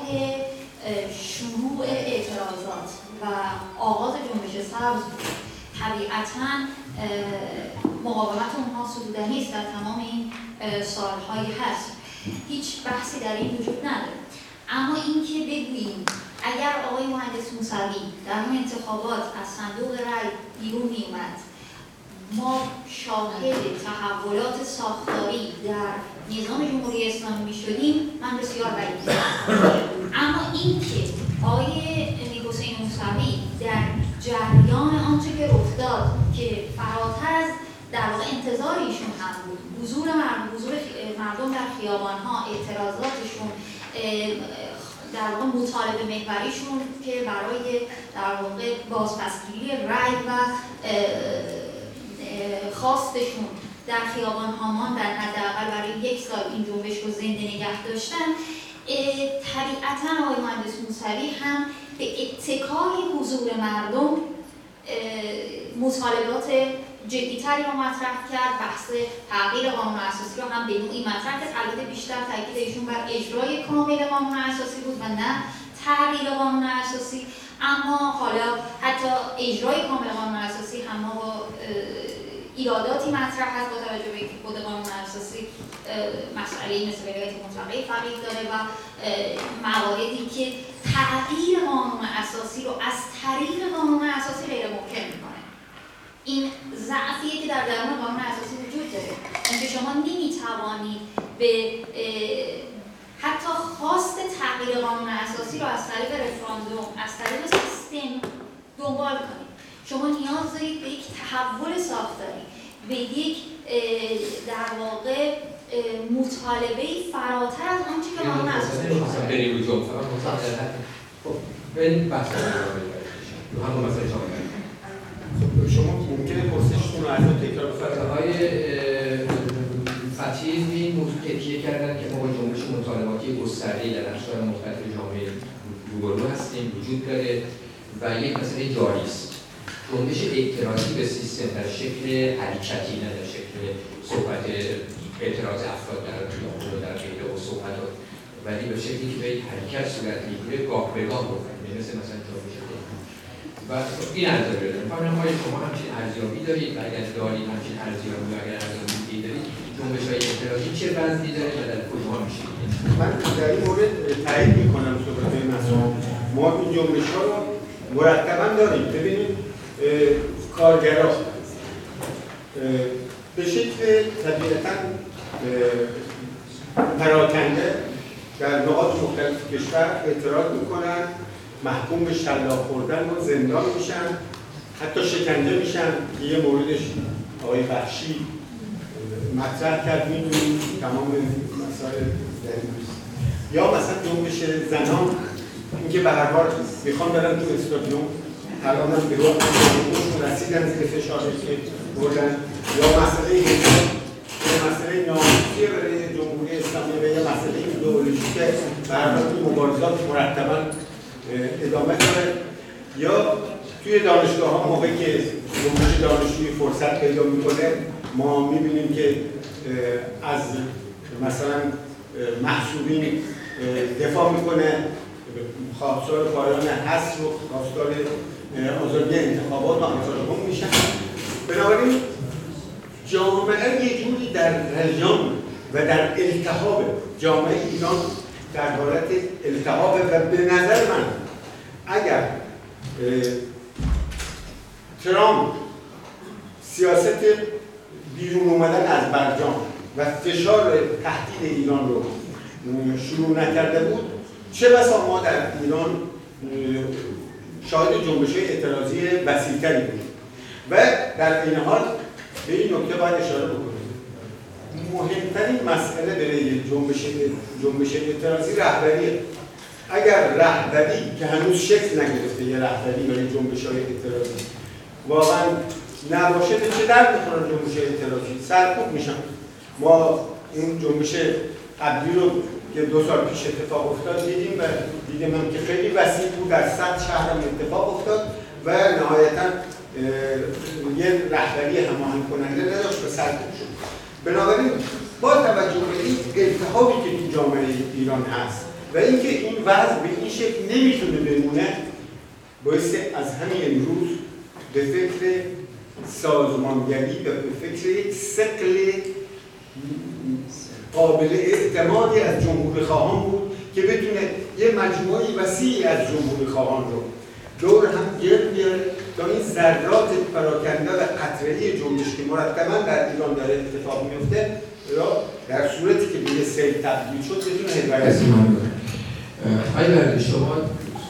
شروع اعتراضات و آغاز جنبش سبز بود. طبیعتاً مقاومت اونها سودودنی است، در تمام این سالهای هست هیچ بحثی در این وجود نداره. اما اینکه بگوییم اگر آقای مهندس موسوی در اون انتخابات از صندوق رأی بیرون می‌آمد، ما شاهد تحولات ساختاری در نظام جمهوری اسلامی می‌شدیم، من بسیار بعید می‌دانم. اما اینکه آقای حسین موسوی در جریان آنچه که رخ داد که فراتر از در واقع انتظار ایشون هم بود، حضور مردم، حضور مردم در خیابان‌ها، اعتراضاتشون، در واقع مطالبه محوریشون که برای در واقع بازپسگیری رأی و خواستشون در خیابان ها ماندن، حداقل برای یک سال این جنبش رو زنده نگه داشتن، طبیعتاً آقای مهندس موسوی هم به اتکای حضور مردم مطالبات جدی‌تری رو مطرح کرد. بحث تغییر قانون اساسی رو هم به نوعی مطرح کرد، البته بیشتر تاکید ایشون بر اجرای کامل قانون اساسی بود و نه تغییر قانون اساسی. اما حالا حتی اجرای کامل قانون اساسی هم ما با ایراداتی مطرح هست، با توجه به اینکه خود قانون اساسی مسئله مثل ولایت مطلقه فقیه داره و مواردی که تغییر قانون اساسی رو از طریق قانون اساسی غیر ممکن میکنه. این ضعفیه که در درون قانون اساسی وجود داره، اینکه شما نمیتوانید به حتی خواست تغییر قانون اساسی رو از طریق رفراندوم، از طریق سیستم دنبال کنید. شما نیاز دارید به یک تحول ساختاری، به یک در واقع مطالبه‌ای فراتر از آنچه که قانون اساسی می‌خواد. بریم به جمع فقط مطالبه. خب بریم بحث رو همون مسئله شما. خب شما ممکنه پرسشتون رو از رو تکرار بفرمایید. آقای فتحی این موضوع تکیه کردن که ما با جنبش مطالباتی گسترده‌ای در اقشار مختلف جامعه روبرو هستیم، وجود داره و یک مسئله جاری است. جنبش اعتراضی به سیستم در شکل حرکتی، نه در شکل صحبت اعتراض افراد در خیابان و در غیره و صحبتات، ولی به شکلی که به حرکت صورت میگیره، گاه به گاه بکنیم، مثل مثلا جنبش دهی و این ارزیابی رو داریم. فهمیدم آیا شما همچین ارزیابی دارید و اگر دارید همچین ارزیابی و اگر ارزیابی دارید جنبش‌های اعتراضی چه وضعی داره و در کجا میشه؟ من در این مورد تایید می‌کنم صحبت‌های مسعود. ما این جنبش‌ها رو مرتبا داریم. ببینید کارگرها به شکل طبیعتا پراکنده در نقاط مختلف کشور اعتراض میکنن، محکوم به شلاق خوردن و زندان میشن، حتی شکنجه میشن. یه موردش آقای بخشی مطرح کرد، میدونیم تمام مسائل در این. یا مثلا جنبش زنان، اینکه به هر حال میخوان برن تو استادیوم، الان هم به روحشون رسیدن زیر فشاری که بردن. یا مسئله یه مسئله ناموسی برای جمهوری اسلامی و یه مسئله ایدئولوژی که به هر حال مبارزات مرتبا ادامه داره. یا توی دانشگاه ها موقعی که جنبش دانشجویی فرصت پیدا میکنه، ما میبینیم که از مثلا محسوبین دفاع میکنه، خواستار پایان حصر و خواستار آزادی انتخابات و همسال هم میشن. بنابراین جامعه یه جوری در هیجان و در التهاب، جامعه ایران در حالت التهاب. و به نظر من اگر ترامپ سیاست بیرون اومدن از برجام و فشار تهدید ایران رو شروع نکرده بود، چه بسا ما در ایران شاهد جنبش اعتراضی وسیع‌تری بودیم. و در این حال به این نکته باید اشاره بکنیم، مهمترین مسئله برای جنبش جنبش اعتراضی رهبریه. اگر رهبری که هنوز شکل نگرفته، یه رهبری برای جنبش‌های اعتراضی واقعا نباشه، چه درد می‌خوره جنبش اعتراضی؟ سرکوب میشن. ما این جنبش قبلی رو که دو سال پیش اتفاق افتاد دیدیم و دیدیم هم که خیلی وسیع بود، در صد شهر هم اتفاق افتاد و نهایتاً یه رهبری هماهنگ کننده نداشت و سرکوب شد. بنابراین با توجه به این التهابی که تو جامعه ایران هست و اینکه این وضع به این شکل نمیتونه بمونه، باعث از همین امروز به فکر سازمانگری و به فکر یک ثقل قابل اعتمادی از جمهوری خواهان بود که بتونه یه مجموعی وسیعی از جمهوری خواهان رو دور هم گرد بیاره تا این ذرات پراکنده و قطره‌ای جنبش که مرتباً در ایران داره اتفاق میفته را در صورتی که به یه سیل تبدیل شد بتونه هدایت کنه. آقای شما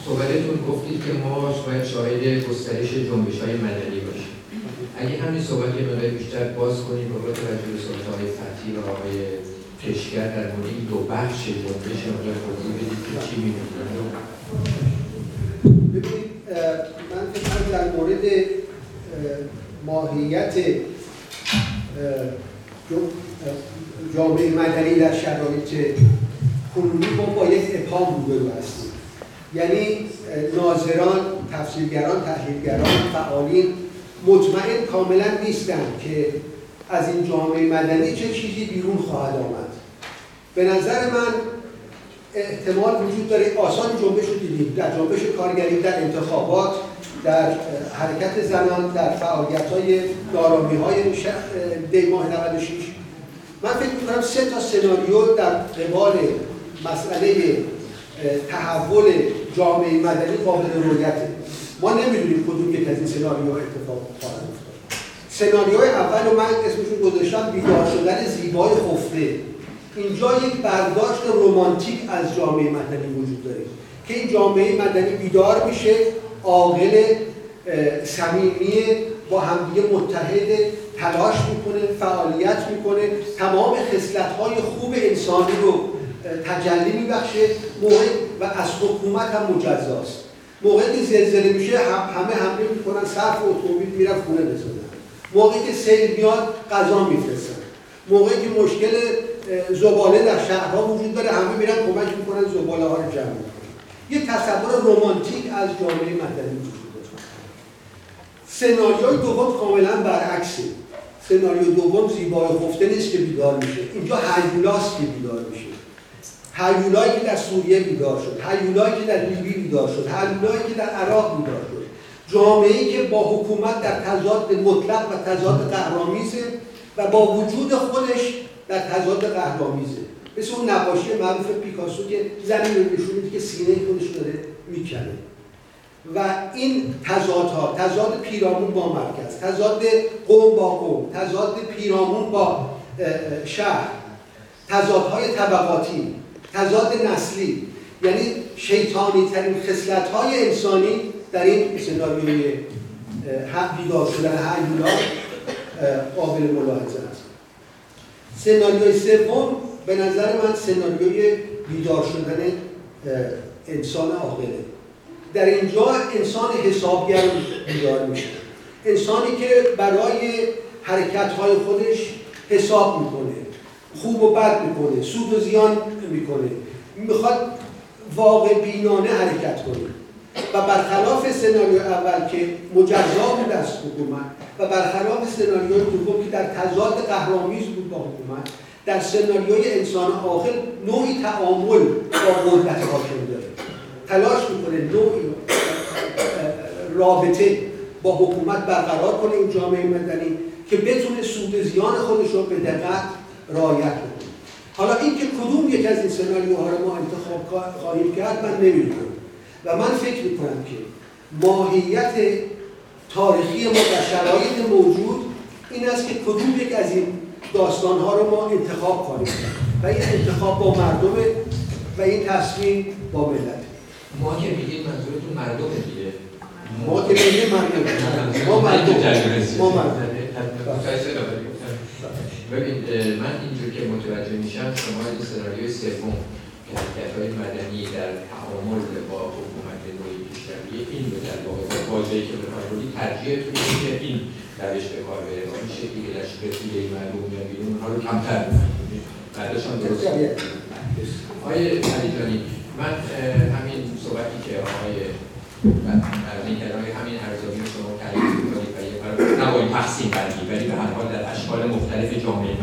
صحبتتون گفتید که ما باید شاهد گسترش جنبش‌های مدنی باشیم. اگه همین صحبت یه مقدار بیشتر باز کنیم با توجه به صحبت آقای فتحی و آقای کشتگر در مورد این دو بخش جنبش مقدار توضیح بدید که چی می‌مونه. ببینید، من فکر می‌کنم در مورد ماهیت جامعه مدنی در شرایط کنونی ما با یک ابهام روبرو هستیم. یعنی ناظران، تفسیرگران، تحلیلگران، فعالین مطمئن کاملا نیستند که از این جامعه مدنی چه چیزی بیرون خواهد آمد. به نظر من احتمال وجود داره، آسان جنبش رو دیدیم، در جنبش کارگری، در انتخابات، در حرکت زنان، در فعالیت‌های دارامی‌های دی ماه نود و شش. من فکر می‌کنم سه تا سناریو در قبال مسئله تحول جامعه مدنی قابل رویته. ما نمی‌دونیم کدوم یک از این سناریوها اتفاق خواهد افتاد. سناریوی اول رو من اسمش رو گذاشتم بیدار شدن زیبای خفته. اینجا یک برداشت رمانتیک از جامعه مدنی وجود داره که این جامعه مدنی بیدار میشه، عاقل، صمیمی، با همدیگه متحد، تلاش میکنه، فعالیت میکنه، تمام خصلت‌های خوب انسانی رو تجلی میبخشه و از حکومت هم مجزاست. موقعی که زلزله میشه همه حمله میکنن، صرف اتومبیل میرن خونه بزنن. موقعی که سیل میاد غذا میفرستن. موقعی که مشکل زباله در شهرها وجود داره همه میرن کمک میکنن زباله ها رو جمع میکنن. یه تصور رمانتیک از جامعه مدنی وجود داره. سناریوی دوم کاملا برعکسه. سناریو دوم زیبای خفته نیست که بیدار میشه. اینجا هیولاست که بیدار میشه. هیولایی که در سوریه بیدار شد، هیولایی که در لیبی بیدار شد، هیولایی که در عراق بیدار شد. جامعه‌ای که با حکومت در تضاد مطلق و تضاد قهرآمیزه و با وجود خودش در تضاد قهرآمیزه. مثل اون نقاشی معروف پیکاسو که زنی رو نشون میده که سینه خودش داره میکنه. و این تضادها، تضاد پیرامون با مرکز، تضاد قوم با قوم، تضاد پیرامون با شهر، تضادهای طبقاتی، تضاد نسلی، یعنی شیطانی ترین خصلت‌های انسانی در این سناریوی حق بیدار شدن هیولا قابل ملاحظه است. سناریوی سوم به نظر من سناریوی بیدار شدن انسان عاقله. در اینجا انسان حسابگر بیدار میشه، انسانی که برای حرکت‌های خودش حساب میکنه، خوب و بد میکنه، سود و زیان میکنه، میخواد واقع بینانه حرکت کنه و برخلاف سناریو اول که مجزا بود از حکومت و برخلاف سناریوی دوم که در تضاد قهرآمیز بود با حکومت، در سناریوی انسان عاقل نوعی تعامل با قدرت حاکم داره، تلاش میکنه نوعی رابطه با حکومت برقرار کنه این جامعه مدنی که بتونه سود زیان خودش رو به دقت رعایت کنه. حالا اینکه کدوم یک از این سناریوها رو ما انتخاب خواهیم کرد من نمیدونم و من فکر میکنم که ماهیت تاریخی ما و شرایط موجود این است که کدوم یک از این داستانها رو ما انتخاب خواهیم کرد و این انتخاب با مردم و این تصمیم با ملت. ما که میگیم منظورتون مردمه دیگه، ما که میگیم مردمه، ما مردم ما مردمه ببین من اینجور که متوجه میشم شما این سناریوی سوم که حرکت‌های مدنی در تعامل با حکومت نوعی پیشروی این رو در واقع با واژه‌ای که بخوای بودی ترجیحتون اینه که این روش به کار بره با این شکلی که در شکلی معلوم یا بیرون اونها رو کمتر می‌کنید بعدش هم درست کنید. آقای علیجانی من همین صحبتی که آقای برزین کردن همین ارزیابی رو شما تعریف می‌کنید و یه نباید تقسیم بندی ولی به هر حال در اشکال مختلف جامعه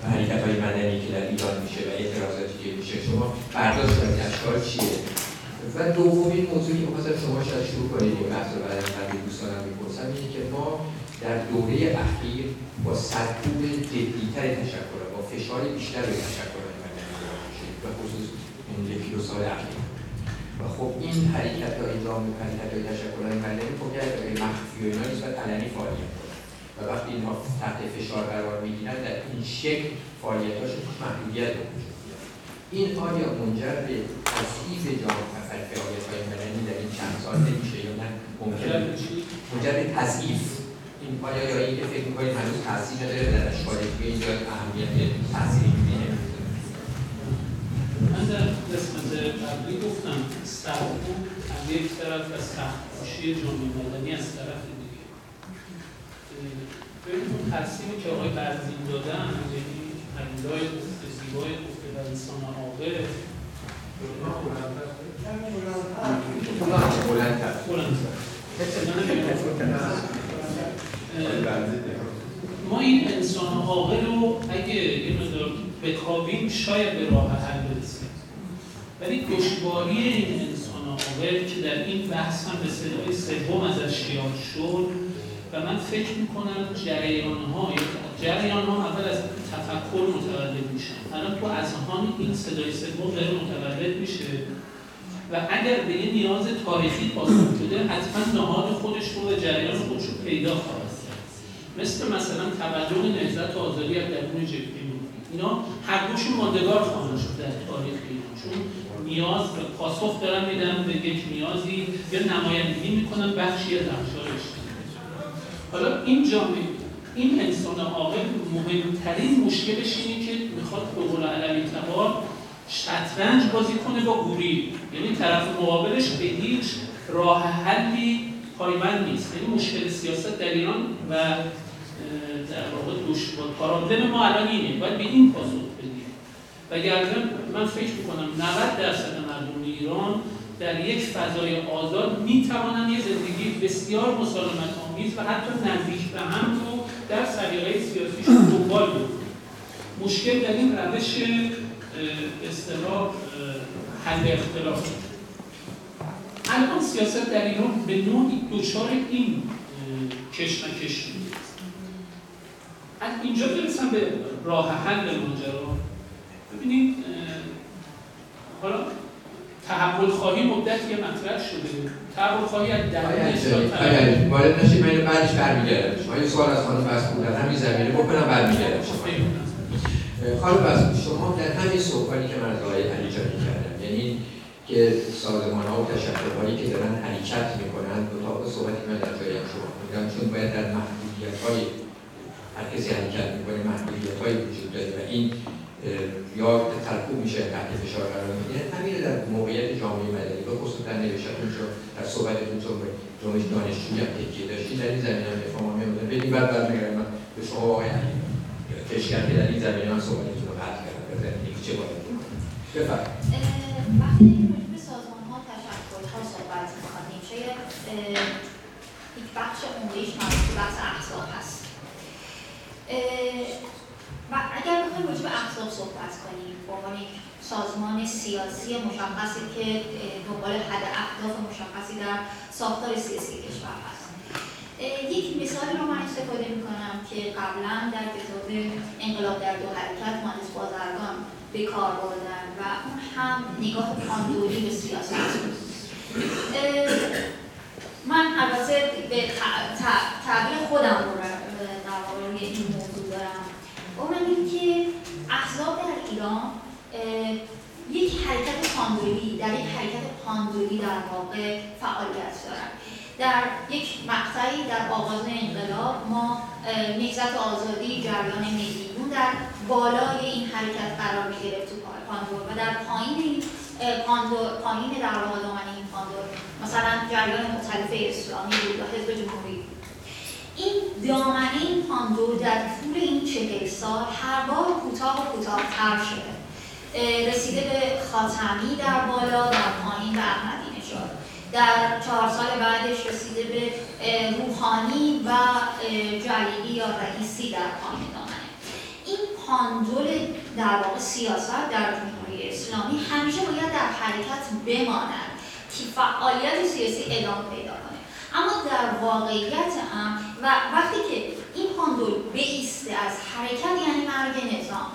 و حرکت‌های مدنی که در ایران میشه و اعتراضاتی که میشه شما برداشت از اشکال چیه؟ و دومین موضوعی که می‌خواستم شما شاید شروع کنید و بحث رو بعد از دوستانم می‌پرسم اینه که ما در دوره اخیر با سرکوب جدی‌تر تشکلات با فشار بیشتر به تشکلات مدنی مواجه شدیم و خصوص این یکی دو سال اخیر و خب این حرکت‌های جامعه و حرکت‌های تشکلات مدنی خب مخفی و اینا نسبت علنی فعالیت کنند و وقتی اینها تحت فشار قرار می‌گیرند در این شکل فعالیت‌هاشون محدودیت به وجود میاد. این آیا منجر به تضعیف جامعه و فعالیت‌های مدنی در این چند سال نمیشه یا نه ممکنه منجر به تضعیف این آیا یا اینکه فکر می‌کنید هنوز تاثیر داره در اشکال دیگه اینجا اهمیت تاثیری نمی‌گذاره؟ من در قسمت قبلی گفتم سرکوب از یک طرف و سخت‌کوشی جامعه مدنی از طرف دیگه. ببینید اون تقسیمی که آقای برزین دادن یعنی پدیده‌های گفت زیبای گفته در انسان عاقل بلندتر ما این انسان عاقل رو اگه یه مقدار بکاویم شاید به راه حل برسیم ولی دشواری این انسان عاقل که در این بحث هم به صدای سوم ازش یاد شد و من فکر میکنم جریان ها جریان ها اول از تفکر متولد میشن الان تو اذهان این صدای سوم داره متولد میشه و اگر به این نیاز تاریخی پاسخ شده حتما نهاد خودش رو و جریان خودش رو پیدا خواهد مثل مثلا توجه نهضت و آزادی از درون جبهه اینا هر دوشون ماندگار خواهند شد در تاریخ ایران چون نیاز به پاسخ دارن میدن به یک نیازی یا نمایندگی میکنن بخشی از ابزارش. حالا این جامعه این انسان عاقل مهمترین مشکلش اینه که میخواد به قول علوی تبار شطرنج بازی کنه با گوریل یعنی طرف مقابلش به هیچ راه حلی پایبند نیست. یعنی مشکل سیاست در ایران و در واقع دشوار پارادایم ما الان اینه باید به این پاسخ بدیم وگرنه من فکر میکنم نود درصد مردم ایران در یک فضای آزاد میتوانند یه زندگی بسیار مسالمت آمیز و حتی نزدیک به هم رو در سلیقه سیاسیشون دنبال بکنند. مشکل در این روش به اصطلاح حل اختلاف الان سیاست در ایران به نوعی دچار این کشمکش میشه. از اینجا برسم به راه حل ماجرا. ببینید حالا تحول خواهی مدت یه مطرح شده تبر خواهی از درمون اشتایی تبر وارد نشید، من بعدش برمیگردم شما. این سوال از خانم بذرپور بودن همین زمینه بکنم برمیگردم شما. خانم بذرپور، شما در همین صحبتی که من از آقای علیجانی کردم، یعنی که سازمان ها و تشکل‌هایی که دارن حرکت میکنن مطابق صحبتی من در جایم شما بودم، چون باید در محدودیت های هر کسی حرکت میکنه محدودیت هایی وجود داره و این یا ترکوب میشه تحت فشار قرار میگیره. همین در موقعیت جامعه مدنی و خصوصا در نوشتتون شد در صحبتتون جامعه دانشجویی هم تکیه داشتین در این زمینه هم افهام می‌بودن. بدین بعد برمیگردم من به شما آقای علی کشتگر که در این زمینه هم صحبتتون رو قطع کردم. بزنید یک چه باید بکنید. بفرمایید. وقتی به سازمان ها تشکل‌ها صحبت می‌کنیم، شاید یک بخش عمده‌اش مربوط به بحث احزاب هست و اگر بخوایم راجع به احزاب صحبت کنیم به عنوان یک سازمان سیاسی مشخصی که دنبال حد اهداف مشخصی در ساختار سیاسی کشور هست، یک مثال رو من استفاده می‌کنم که قبلا در کتاب انقلاب در دو حرکت مهندس بازرگان به کار بردن و اون هم نگاه پاندوری به سیاست. من البته به تعبیر خودم رو در واقع روی این موضوع دارم. اونم این که احزاب در ایران یک حرکت پاندوری در یک حرکت پاندوری در واقع فعالیت دارن. در یک مقطعی در آغاز انقلاب ما نهضت آزادی جریان ملیون در بالای این حرکت قرار می‌گرفت تو پاندور و در پایین این پاندور پایین در واقع دامنه این پاندور مثلا جریان مختلفه اسلامی بود و حزب جمهوری. این دامنه این پاندور در طول این چهل سال هر بار کوتاه و کوتاه‌تر شده، رسیده به خاتمی در بالا، در پایین به احمدی نژاد، در چهار سال بعدش رسیده به روحانی و جلیلی یا رئیسی در پایین دامنه. این پاندول در واقع سیاست در جمهوری اسلامی همیشه باید در حرکت بماند که فعالیت سیاسی ادامه پیدا کنه، اما در واقعیت هم و وقتی که این پاندول بایسته از حرکت یعنی مرگ نظام.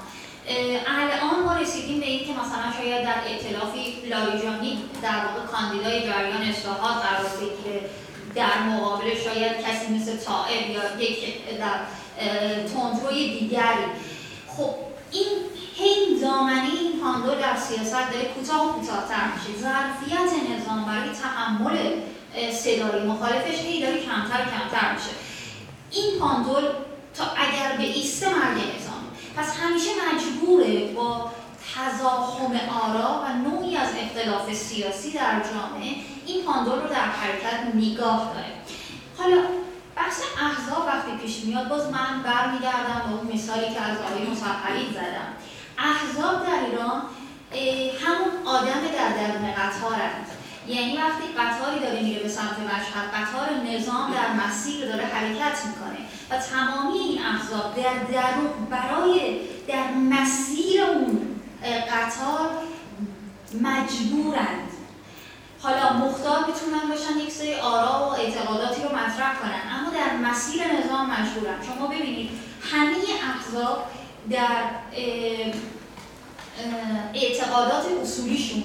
الان ما رسیدیم به این که مثلا شاید در ائتلافی لاریجانی در واقع کاندیدای جریان اصلاحات قرار بگیره، در مقابل شاید کسی مثل طائب یا یک در تندروی دیگری. خب این هی دامنه این پاندور در سیاست داره کوتاه و کوتاه‌تر میشه، ظرفیت نظام برای تحمل صدای مخالفش هی داره کمتر کمتر میشه. این پاندور تا اگر به ایست مرگ نظام، پس همیشه مجبوره با تضاخم آرا و نوعی از اختلاف سیاسی در جامعه این پاندول رو در حرکت نگاه داره. حالا بحث احزاب وقتی پیش میاد، باز من برمیگردم به اون مثالی که از آقای مسعود زدم. احزاب در ایران همون آدم در درون قطارند، یعنی وقتی قطاری داره میره به سمت مشهد، قطار نظام در مسیر داره حرکت میکنه و تمامی این احزاب در درون برای در مسیر اون قطار مجبورند. حالا مختار میتونن باشن یک سری آرا و اعتقاداتی رو مطرح کنن، اما در مسیر نظام مجبورند. شما ببینید همه احزاب در اعتقادات اصولیشون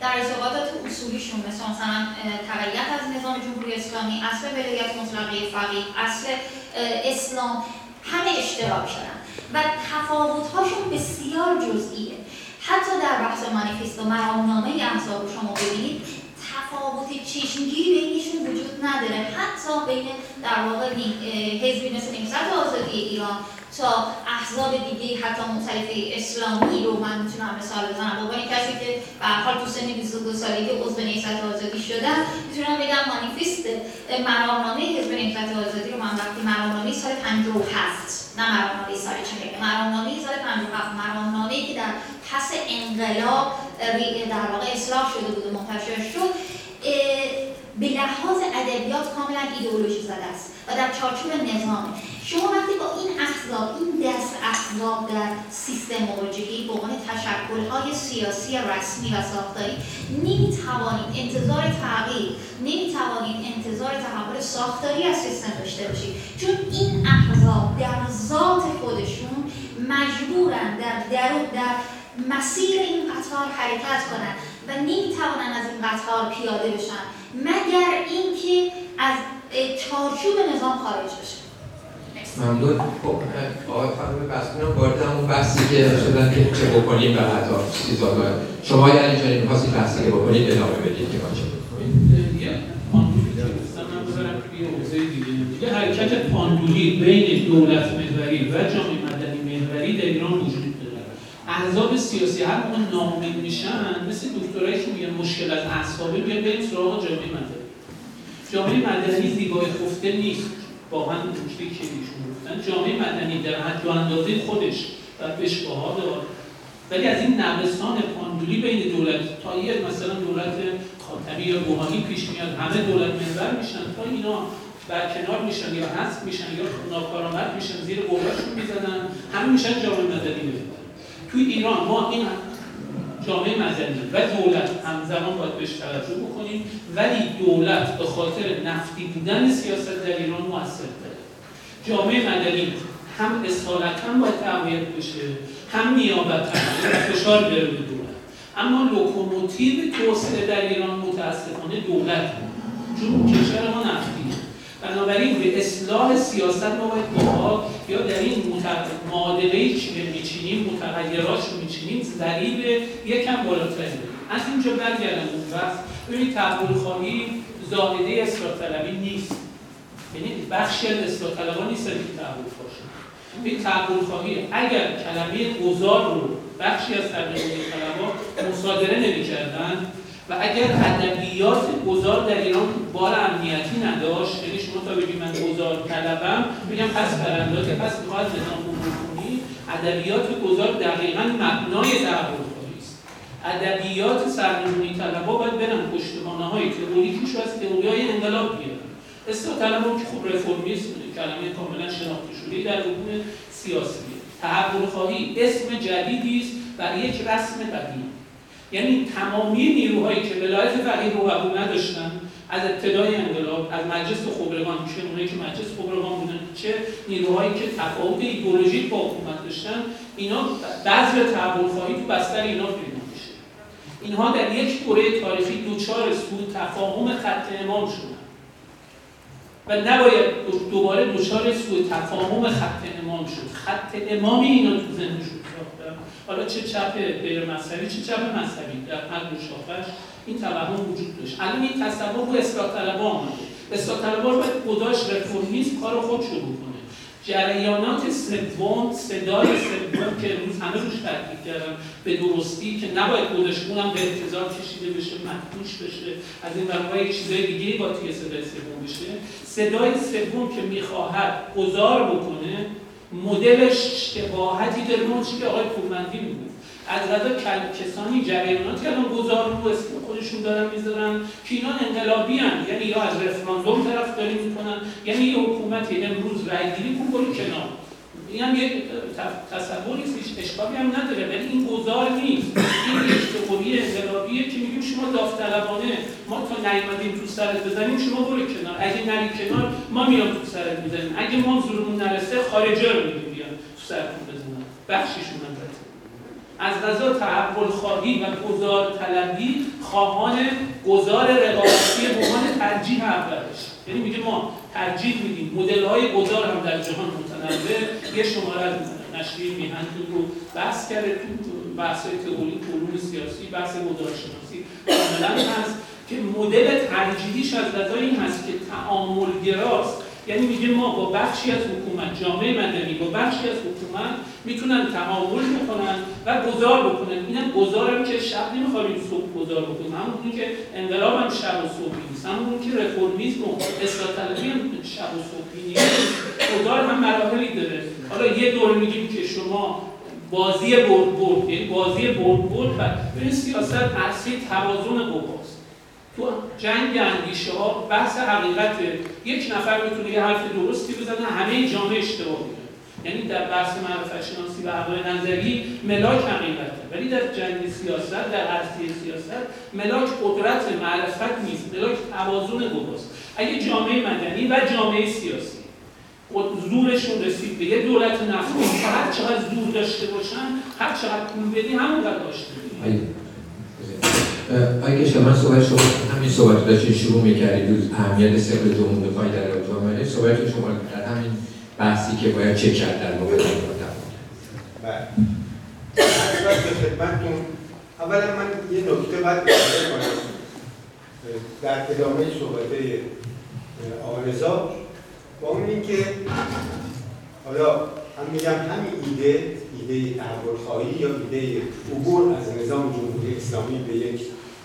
در اعتقادات اصولیشون مثل مثلا تبعیت از نظام جمهوری اسلامی، اصل ولایت مطلقه فقیه، اصل اسلام، همه اشتراک شدن و تفاوت‌هاشون بسیار جزئیه. حتی در بحث مانیفست و مرامنامه احزاب رو شما ببینید تفاوت چشمگیری بینشون وجود نداره، حتی بین در واقع حزبی مثل نهضت آزادی ایران تا احزاب دیگه حتی مختلفه اسلامی رو من میتونم مثال بزنم. بابا این کسی که به هر حال تو سن بیست و دو سالگی عضو نهضت آزادی شده میتونم بگم مانیفست مرامنامه حزب نهضت آزادی رو من وقتی مرامنامه سال پنجاه و هفت، نه مرامنامه سال چهل، مرامنامه سال پنجاه و هفت، مرامنامه‌ای که در پس انقلاب در واقع اصلاح شده بود و منتشر شد، به لحاظ ادبیات کاملا ایدئولوژی زده است و در چارچوب نظام. شما وقتی با این احزاب، این دست احزاب در سیستم مواجهی به عنوان تشکل‌های سیاسی رسمی و ساختاری، نمیتوانید انتظار تغییر، نمیتوانید انتظار تحول ساختاری از سیستم داشته باشید، چون این احزاب در ذات خودشون مجبورند در درون در مسیر این قطار حرکت کنند و نمیتوانن از این قطار پیاده بشن مگر اینکه از چارچوب نظام خارج بشه. ممنون. خب آقای خانم بسمینم وارد همون بحثی که شدن که چه بکنیم و حتی چیزا دارد. شما علیجانی می‌خواستید بحثی که بکنید ادامه بدید که ما چه بکنید؟ دیگه پاندولیستم هم بذارم توی حوزه دیگه. دیگه حرکت پاندولی بین دولت محوری و جامعه مدنی محوری در ایران وجود دارد. احزاب سیاسی هر موقع ناامید میشن مثل دکترایی که میگن مشکل از اعصابه میگن بریم سراغ جامعه مدنی. جامعه مدنی زیبای خفته نیست. واقعا مشکلی که ایشون گفتن جامعه مدنی در حد و اندازه خودش و اشباهات داره، ولی از این نوسان پاندولی بین دولت تا یه مثلا دولت خاتمی یا روحانی پیش میاد همه دولت محور میشن تا اینا برکنار میشن یا حذف میشن یا ناکارآمد میشن زیر قولاشون میزنن همه میشن جامعه مدنی میزنن. توی ایران ما این جامعه مدنی و دولت همزمان باید بهش توجه بکنیم، ولی دولت به خاطر نفتی بودن سیاست در ایران مؤثر بوده. جامعه مدنی هم اصالتاً باید تقویت بشه، هم نیابتاً فشار بره به دولت. اما لوکوموتیو توسعه در ایران متاسفانه دولت بود، چون کشور ما نفتیه. بنابراین به اصلاح سیاست ما باید باهات یا در این معادله‌ای که میچینیم متغیرهاش رو میچینیم ضریب یکم بالاتر می‌ریم. از اینجا برگردم اون وقت ببینید تحول‌خواهی زاهده اصلاح طلبی نیست، یعنی بخشی از اصلاح طلبان نیستن که تحول‌خواه شدن. این تحول‌خواهی اگر کلمه گذار رو بخشی از تحول‌خواه طلبان مصادره نمی‌کردن و اگر ادبیات گذار در ایران بار امنیتی نداشت، یعنی شما تا بگی من گذار طلبم میگم پس پرنده که پس میخواد نظام عمومی، ادبیات گذار دقیقاً مبنای تحول‌خواهی است. ادبیات سرنگونی طلبا باید برن پشتوانه‌های تئوریکیش رو از تئوری‌های انقلاب بیارن. اصلاح طلبان که خوب رفرمیسم کلمه کاملا شناخته شده در علوم سیاسی. تحول‌خواهی اسم جدیدی است برای یک رسم قدیم، یعنی تمامی نیروهایی که ولایت فقیه رو قبول نداشتن از ابتدای انقلاب، از مجلس خبرگان، چه اونایی که مجلس خبرگان بودن، چه نیروهایی که تفاوت ایدئولوژیک با حکومت داشتن، اینا بذر تحول‌خواهی تو بستر اینا پیدا میشه. اینها در یک دوره تاریخی دوچار سوء تفاهم خط امام شدن و نباید دوباره دوچار سوء تفاهم خط امام شد. خط امامی اینا تو ذهنشون ساختن، حالا چه چپ غیر مذهبی چه چپ مذهبی در هر دو شاخه‌اش این توهم وجود داشت. الان این تصور رو اصلاح طلبا آمده. اصلاح طلبا رو باید گذاشت رفرمیسم کار خودش رو بکنه. جریانات سوم، صدای سوم که امروز همه روش تاکید کردم به درستی که نباید گذاشت اونم به انتظار کشیده بشه، محکوش بشه، از این برای چیزای دیگه‌ای با توی صدای سوم بشه. صدای سوم که میخواهد گذار بکنه مدلش شباهتی داره اون چیزی که آقای پورمندی میگه. از غذا کسانی جریاناتی الان گذار رو اسم خودشون دارن میذارن که اینا انقلابی هستند، یعنی یا از رفراندوم طرفداری میکنن، یعنی یه حکومت امروز رأی‌گیری کن برو کنار. این هم یه تصوری است، اشکالی هم نداره، ولی این گذار نیست. این اشتباهی انقلابیه که میگیم شما داوطلبانه ما تا نیامدیم تو سرت بزنیم شما برو کنار، اگه نری کنار ما میام تو سرت میزنیم، اگه ما زورمون نرسه خارجا رو میگیم بیان تو سرتون بزنن بخششون هم. از غذا تحول‌خواهی و گذار طلبی خواهان گذار رقابتی به عنوان ترجیح اولش، یعنی میگه ما ترجیح میدیم. مدل‌های گذار هم در جهان متنوع، یه شماره از نشریه میهن رو بحث کرده تو بحث‌های تئوری علوم سیاسی، بحث گذارشناسی کاملا هست که مدل ترجیحیش از غذا این هست که تعامل‌گراست، یعنی میگه ما با بخشی از حکومت، جامعه مدنی با بخشی از حکومت میتونن تعامل بکنن و گذار بکنن. اینم گذارم که شب نمیخوایم صبح گذار بکنیم، همون که انقلاب هم شب و صبح نیست، همون که رفرمیسم و اصلاح طلبی هم شب و صبح نیست. گذار هم مراحلی داره. حالا یه دوره میگیم که شما بازی برد برد، یعنی بازی برد برد و این سیاست اصلی توازن قواست. تو جنگ اندیشه ها بحث حقیقت، یک نفر میتونه یه حرف درستی بزنه همه جامعه اشتباه میکنه، یعنی در بحث معرفت شناسی و عقاید نظری ملاک حقیقته، ولی در جنگ سیاست، در عرصه سیاست ملاک قدرت معرفت نیست، ملاک توازن قواست. اگه جامعه مدنی و جامعه سیاسی زورشون رسید به یه دولت نفتی که هر چقدر زور داشته باشن هر چقدر پول بدی همون قدر داشته. آقای کشتگر، من صحبت شما همین صحبت داشتین شروع می‌کردید روز اهمیت صفر جمهوری خواهان در رابطه با ملی، صحبت شما در همین بحثی که باید چک کرد در مورد این بود. بله. خدمت خدمتتون. اولا من یه نکته بعد اشاره کنم. در ادامه صحبت آقای رضا با اون اینکه حالا هم میگم همین ایده ایده تحول‌خواهی یا ایده عبور از نظام جمهوری اسلامی به یک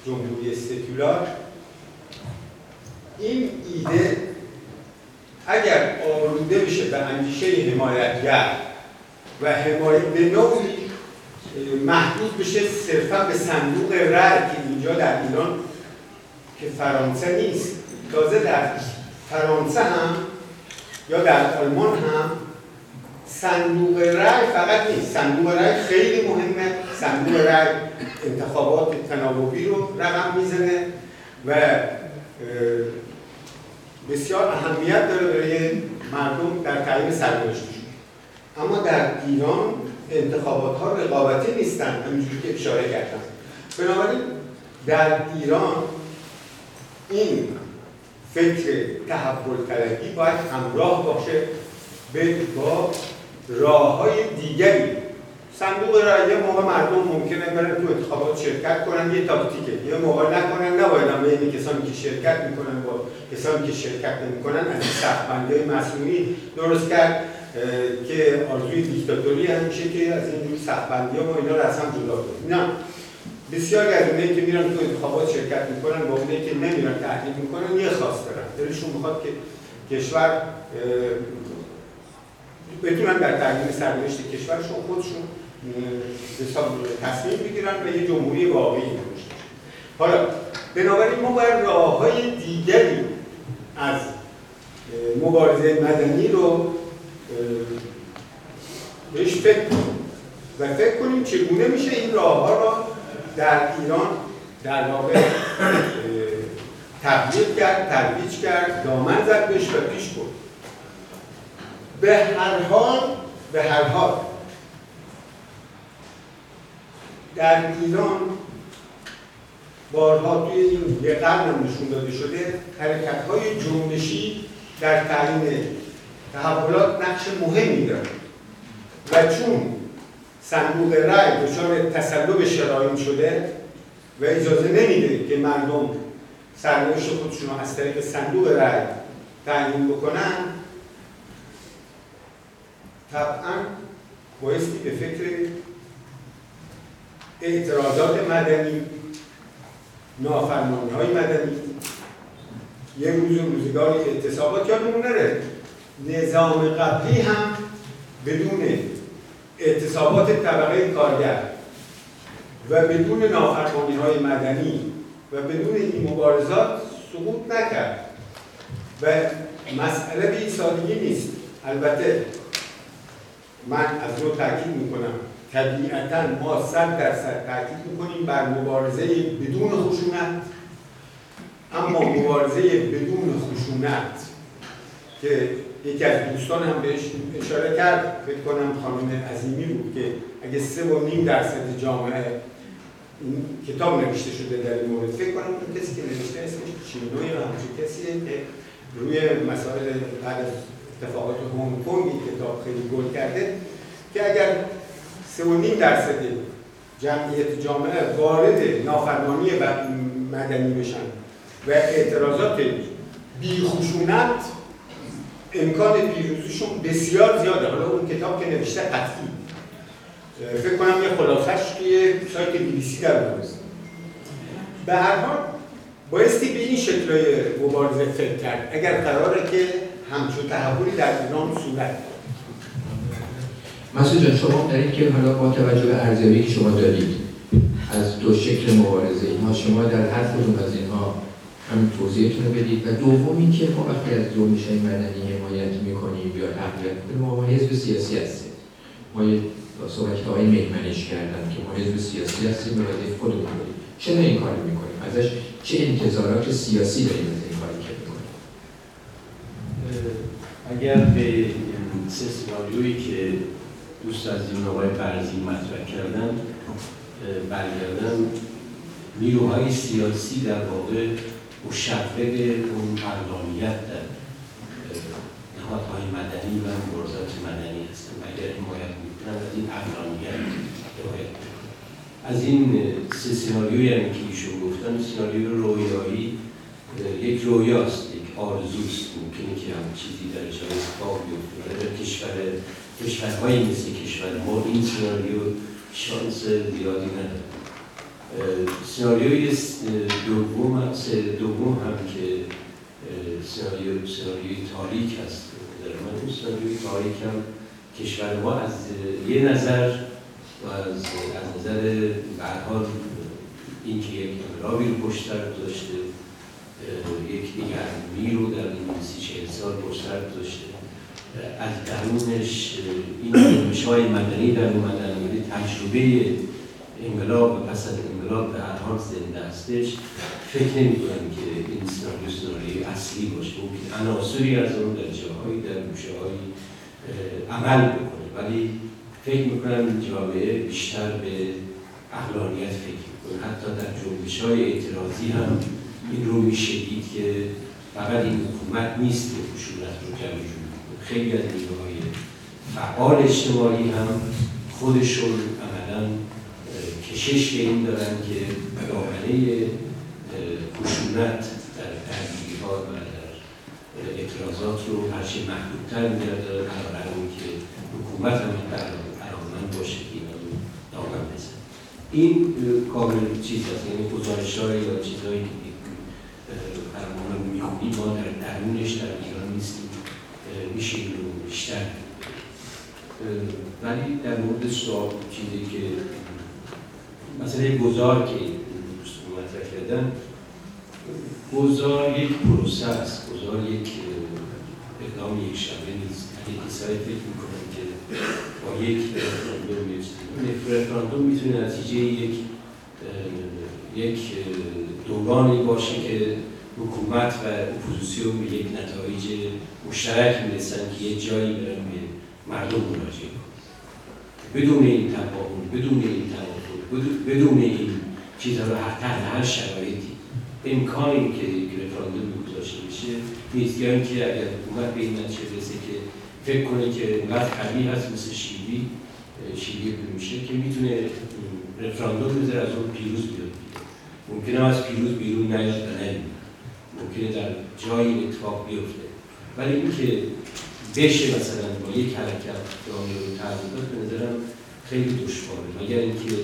جمهوری سکولار، این ایده اگر آوروده بشه به اندیشه حمایتگر و حمایت به نوعی محدود بشه صرفا به صندوق رأی که اینجا در ایران که فرانسه نیست، تازه در فرانسه هم یا در آلمان هم صندوق رأی فقط نیست، صندوق رأی خیلی مهمه، صندوق رأی انتخابات تناوبی رو رقم میزنه و بسیار اهمیت داره برای مردم در تعیین سرنوشتشون. اما در ایران انتخابات ها رقابتی نیستن، همینجوری که اشاره کردم. بنابراین در ایران این فکر تحول طلبی باید همراه باشه به با راه‌های دیگری. صندوق رأی موقع مردم ممکنه برن تو انتخابات شرکت کنن، یه تاکتیکه، یه موقع نکنن، نبایدن بین کسانی که شرکت میکنن با کسانی که شرکت نمیکنن از این صف‌بندی‌های مصنوعی درست کرد که آرزوی دیکتاتوری همیشه که از این جور صف‌بندی‌ها ما اینا رو از هم جدا کنیم. نه، بسیاری از اونایی که میرن تو انتخابات شرکت میکنن با اونایی که نمیرن تحریک میکنن یه خاص دارن، دلشون میخواد که کشور بتونن در تعیین سرنوشت کشورشون خودشون تصمیم بگیرن و یه جمهوری واقعی داشته. حالا بنابراین ما باید راه‌های دیگری از مبارزه مدنی رو بهش فکر کنیم و فکر کنیم چگونه میشه این راه‌ها را در ایران در واقع تبدیل کرد، ترویج کرد، دامن زد بهش و پیش برد. به هر حال، به هر حال در ایران بارها توی این یه قرنم نشون داده شده حرکت‌های جنبشی در تعیین تحولات نقش مهمی دارند و چون صندوق رأی دچار تسلب شرایم شده و اجازه نمیده که مردم سرنوشت خودشون رو از طریق صندوق رأی تعیین بکنن، طبعاً بایستی به فکر اعتراضات مدنی، نافرمانی‌های مدنی، یه روز روزگاری اعتصابات، یادمون نره نظام قبلی هم بدون اعتصابات طبقه کارگر و بدون نافرمانی‌های مدنی و بدون این مبارزات سقوط نکرد و مسئله به این سادگی نیست. البته من از رو تاکید میکنم طبیعتاً ما صد درصد تاکید میکنیم بر مبارزه بدون خشونت، اما مبارزه بدون خشونت که یکی از دوستان هم بهش اشاره کرد، فکر کنم خانم عظیمی بود، که اگه سه و نیم درصد جامعه کتاب نوشته شده در این مورد، فکر کنم اون کسی که نوشته اسمش چینوی و همچون کسیه که روی مسائل بعد از اتفاقات هنگ کنگ کتاب خیلی گل کرده، که اگر سه و نیم درصد جمعیت جامعه وارد نافرمانی و مدنی بشن و اعتراضات بیخشونت، امکان پیروزیشون بسیار زیاده. حالا اون کتاب که نوشته قطعی، فکر کنم یه خلاصش توی سایت بی بی سی در اومده. به هر حال بایستی به این شکل‌های مبارزه فکر کرد اگر قراره که همچون تحولی در ایران صورت بگیره. مسعود جان، شما دارید که حالا با توجه به ارزیابی که شما دارید از دو شکل مبارزه اینها، شما در هر کدوم از اینها همین توضیحتون رو بدید. و دومی که ما وقتی از جنبش‌های مدنی حمایت می‌کنیم یا تقویت می‌کنیم، ما حزب سیاسی هستیم. ما یه صحبت‌های آقای مهمنش کردن که ما حزب سیاسی هستیم و باید خودمون بکنیم. چرا این کارو می‌کنیم؟ ازش چه انتظارات سیاسی داریم از این کاری که می‌کنیم؟ اگر به سه سناریویی که دوست از این آقای برزین مطرح کردن برگردم، نیروهای سیاسی در واقع مشبب اون عقلانیت در نهادهای مدنی و مبارزات مدنی هستند و اگر حمایت میکنند از این عقلانیت حمایت میکنند. از این سه سناریویی یعنی که ایشون گفتن، سناریو رویایی یک رویاست، یک آرزوست، ممکنه که هم چیزی در جای اتفاق بیفته. در کشور کشورهایی مثل کشور ما این سناریو شانس زیادی نداره. سناریوی دوم دوم هم که سناریو سناریوی تاریک است، در من اون سناریوی تاریک هم کشور ما از یه نظر و از از نظر به هر حال اینکه یک انقلابی رو پشت سر داشته، یک دیگرگونی رو در این سی چهل سال پشت سر داشته، از درونش این جنبش‌های مدنی در اومدن، یعنی تجربه انقلاب پس از انقلاب به هر حال زنده هستش. فکر نمی‌کنم که این سناریو سناریوی اصلی باشه، ممکن عناصری از اون در جاهایی در گوشه‌هایی عمل بکنه، ولی فکر می‌کنم جامعه بیشتر به عقلانیت فکر می‌کنه. حتی در جنبش‌های اعتراضی هم این رو میشه دید که فقط این حکومت نیست که خشونت رو جمع جور می‌کنه، خیلی از نیروهای فعال اجتماعی هم خودشون عملاً کشش به این دارن که دامنه خشونت در درگیری‌ها و در اعتراضات رو هرچی محدودتر می‌دارن، علاوه بر اون که حکومت هم علاقه‌مند باشه که اینا رو دامن بزنه. این کامل چیز هست، یعنی گزارش‌هایی یا چیزهایی که برمان رو می‌خونیم ما در درونش در ایران نیستیم، میشه این رو بیشتر. ولی در مورد سوال چیزی که مثلا گذار که مطرح کردن، گذار یک پروسه است، گذار یک اقدام یک شبه نیست. اگه کسایی فکر میکنن که با یک رفراندوم میرسید، رفراندوم میتونه نتیجه یک یک دورانی باشه که حکومت و اپوزیسیون به یک نتایج مشترک میرسن که یه جایی برن به مردم مراجعه کنن، بدون این تفاهم، بدون این تفاهم، بدون این چیزا رو تحت هر شرایطی. امکان این که یک رفراندوم گذاشته بشه نیست، یا اینکه اگر حکومت به این نتیجه برسه که فکر کنه که انقدر قوی هست مثل شیلی شیلی میشه که میتونه رفراندوم بذاره از اون پیروز بیاد، ممکنه از پیروز بیرون نیاد و نمیاد، ممکنه در جایی اتفاق بیفته. ولی اینکه بشه مثلا با یک حرکت جامعه رو تغییر داد، به نظرم خیلی دشواره، مگر اینکه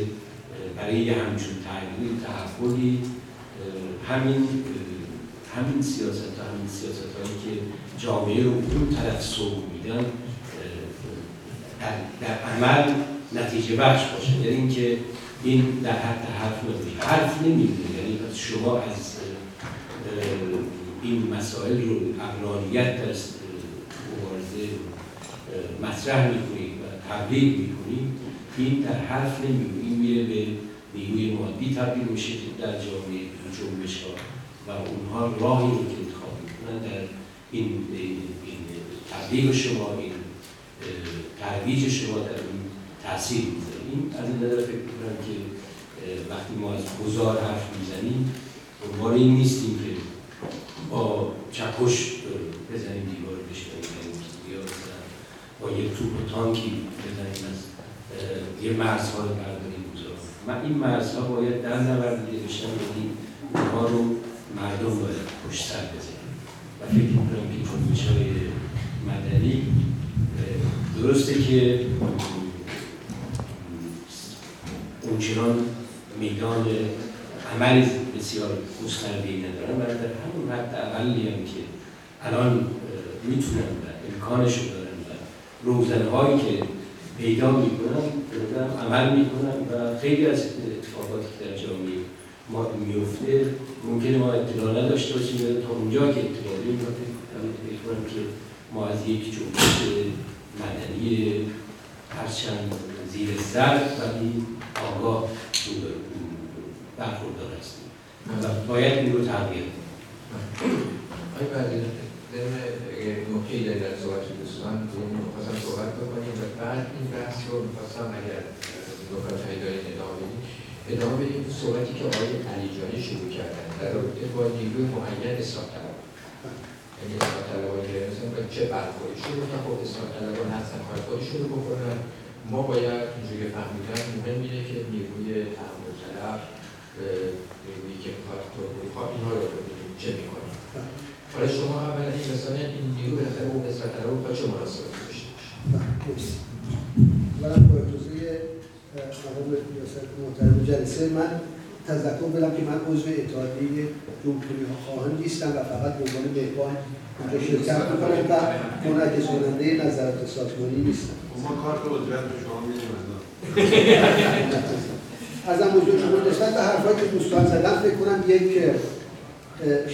برای یه همچون تغییر تحولی همین همین سیاست ها، همین سیاست هایی که جامعه رو اون طرف سوق میدن در, در عمل نتیجه بخش باشه. یعنی اینکه این در حد حرف نمیشه، حرف نمیمونه. یعنی شما از این مسائل رو عقلانیت در مبارزه مطرح میکنید و تبلیغ میکنید، این در حرف نمیمونه، این میره به نیروی مادی تبدیل میشه که در جامعه جنبش ها و اونها راهی رو که انتخاب میکنن در این تبلیغ شما، این ترویج شما در این تاثیر میذاره. این از این نظر فکر میکنم که وقتی ما از گذار حرف میزنیم، دنبال این نیستیم که با چکش بزنیم دیوار بشکنیم یا با یه توپ تانکی بزنیم از یه مرزها رو برداریم گذار. من این مرزها باید در نبرد دیده بشن، یعنی اونها رو مردم باید پشت سر بزنیم و فکر میکنم که جنبش‌های مدنی درسته که اونچنان میدان عملی بسیار گسترده‌ای ندارن، ولی در همون حد اولی هم که الان میتونن و امکانش رو دارن و روزنهایی که پیدا میکنن عمل میکنن و خیلی از اتفاقاتی که در جامعه ما میفته ممکنه ما اطلاع نداشته باشیم، تا اونجا که اطلاع داریم فکر کنم که ما از یک جنبش مدنی هرچند زیر سر ولی آگاه برخوردار هستیم و باید این رو تغییر کنیم. آقای برزین، موقعی دارید از صحبت دوستان میخواستم صحبت بکنیم و بعد این بحث رو میخواستم اگر دو فرشایی دارید ادامه بدید ادامه بدیم به صحبتی که آقای علیجانی شروع کردن در رابطه با نیروی معین اصلاح طلبان. یعنی اصلاح طلبان گرفتن و چه برخوردشون رو که خب اصلاح طلبان هستن کار خودشون رو بکنن. ما باید اینجوری فهمیدن مهم اینه که نیروی تحمل طلب، نیرویی که میخواد میخواد اینها رو ببینیم چه میکنیم. حالا شما اولا این مثلا این نیرو بالاخره اون اصلاح طلبان با چه مناسبتی داشته باشه؟ من با اجازه آقای ریاست محترم جلسه من تذکر بدم که من عضو اتحادیه جمهوری خواهان نیستم و فقط به عنوان مهمان اونجا شرکت میکنم و منعکس کننده نظرات سازمانی نیستم. ما کارت عضویت به شما میدیم. ازم حضور شما نسبت به حرفایی که دوستان زدن فکر کنم یک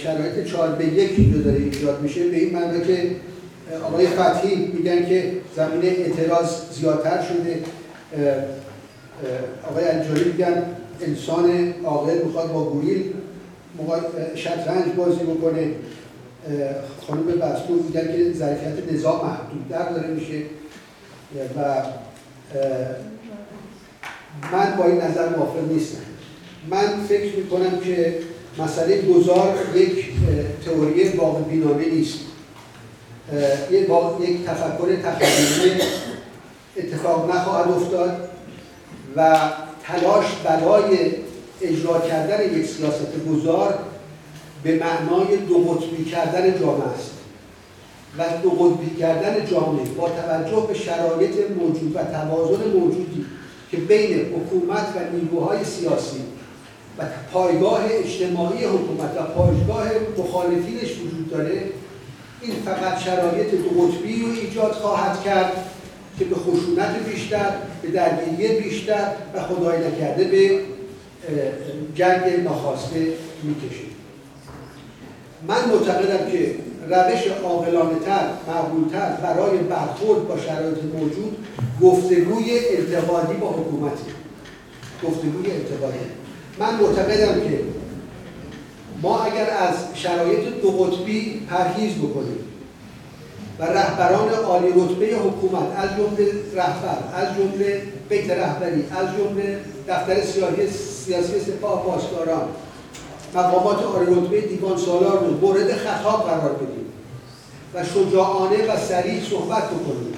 شرایط چهار به یک اینجا داره ایجاد میشه، به این معنا که آقای فتحی میگن که زمینه اعتراض زیادتر شده، آقای علیجانی میگن انسان عاقل میخواد با گوریل شطرنج بازی بکنه، خانم بذرپور میگن که ظرفیت نظام محدودتر داره میشه و من با این نظر موافق نیستم. من فکر میکنم که مسئله گذار یک تئوری واقع بینانه نیست، یک تفکر تخیلی اتفاق نخواهد افتاد و تلاش برای اجرا کردن یک سیاست گذار به معنای دو قطبی کردن جامعه است و دو قطبی کردن جامعه با توجه به شرایط موجود و توازن موجودی که بین حکومت و نیروهای سیاسی و پایگاه اجتماعی حکومت و پایگاه مخالفینش وجود داره، این فقط شرایط دو قطبی رو ایجاد خواهد کرد که به خشونت بیشتر، به درگیری بیشتر و خدای نکرده به جنگ ناخواسته میکشید. من معتقدم که روش عاقلانه‌تر، معقول‌تر برای برخورد با شرایط موجود گفتگوی انتقادی با حکومتی. گفتگوی انتقادی. من معتقدم که ما اگر از شرایط دو قطبی پرهیز بکنیم و رهبران عالی رتبه حکومت از جمله رهبر، از جمله بیت رهبری، از جمله دفتر سیاسی سپاه پاسداران، مقامات عالی رتبه دیوان سالار رو مورد خطاب قرار بدیم و شجاعانه و صریح صحبت بکنیم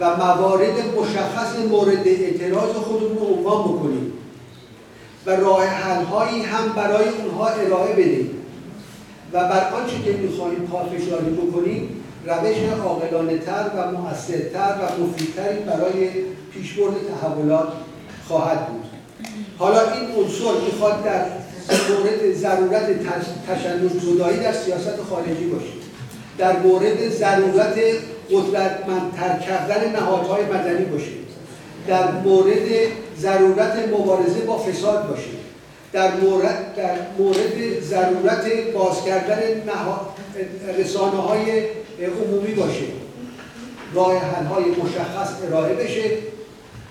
و موارد مشخص مورد اعتراض خودمون رو عنوان بکنیم و راه حل‌هایی هم برای اونها ارائه بدیم و بر آنچه که می‌خواهیم پافشاری بکنیم روش عاقلانه‌تر و مؤثرتر و مفیدتری برای پیشبرد تحولات خواهد بود. حالا این عنصر میخواد در مورد ضرورت تشنج‌زدایی در سیاست خارجی باشه، در مورد ضرورت قدرتمندتر کردن نهادهای مدنی باشه، در مورد ضرورت مبارزه با فساد باشه، در مورد در مورد ضرورت باز کردن رسانه‌های عمومی باشه، راه حل‌های مشخص ارائه بشه،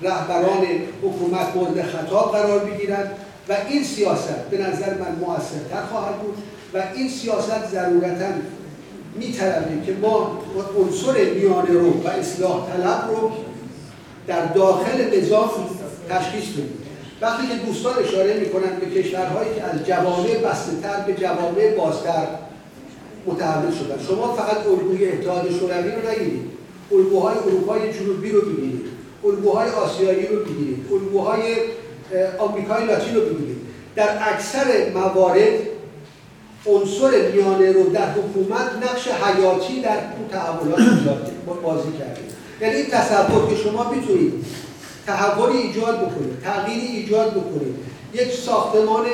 رهبران حکومت مورد خطاب قرار بگیرند و این سیاست به نظر من مؤثرتر خواهد بود و این سیاست ضرورتاً می‌طلبه که ما عنصر میانه‌رو و اصلاح طلب رو در داخل نظام تشخیص بدیم. وقتی که دوستان اشاره می‌کنند به کشورهایی که از جوامع بسته‌تر به جوامع بازتر متحول شدن، شما فقط الگوی اتحاد شوروی رو نگیرید، الگوهای اروپای جنوبی رو بگیرید، الگوهای آسیایی رو بگیرید، الگوهای آمریکای لاتین رو بگیرید، در اکثر موارد عنصر میانه رو در حکومت نقش حیاتی در اون تحولات بازی کرده. یعنی این تصور که شما بتونید تحولی ایجاد بکنید، تغییری ایجاد بکنید، یک ساختمان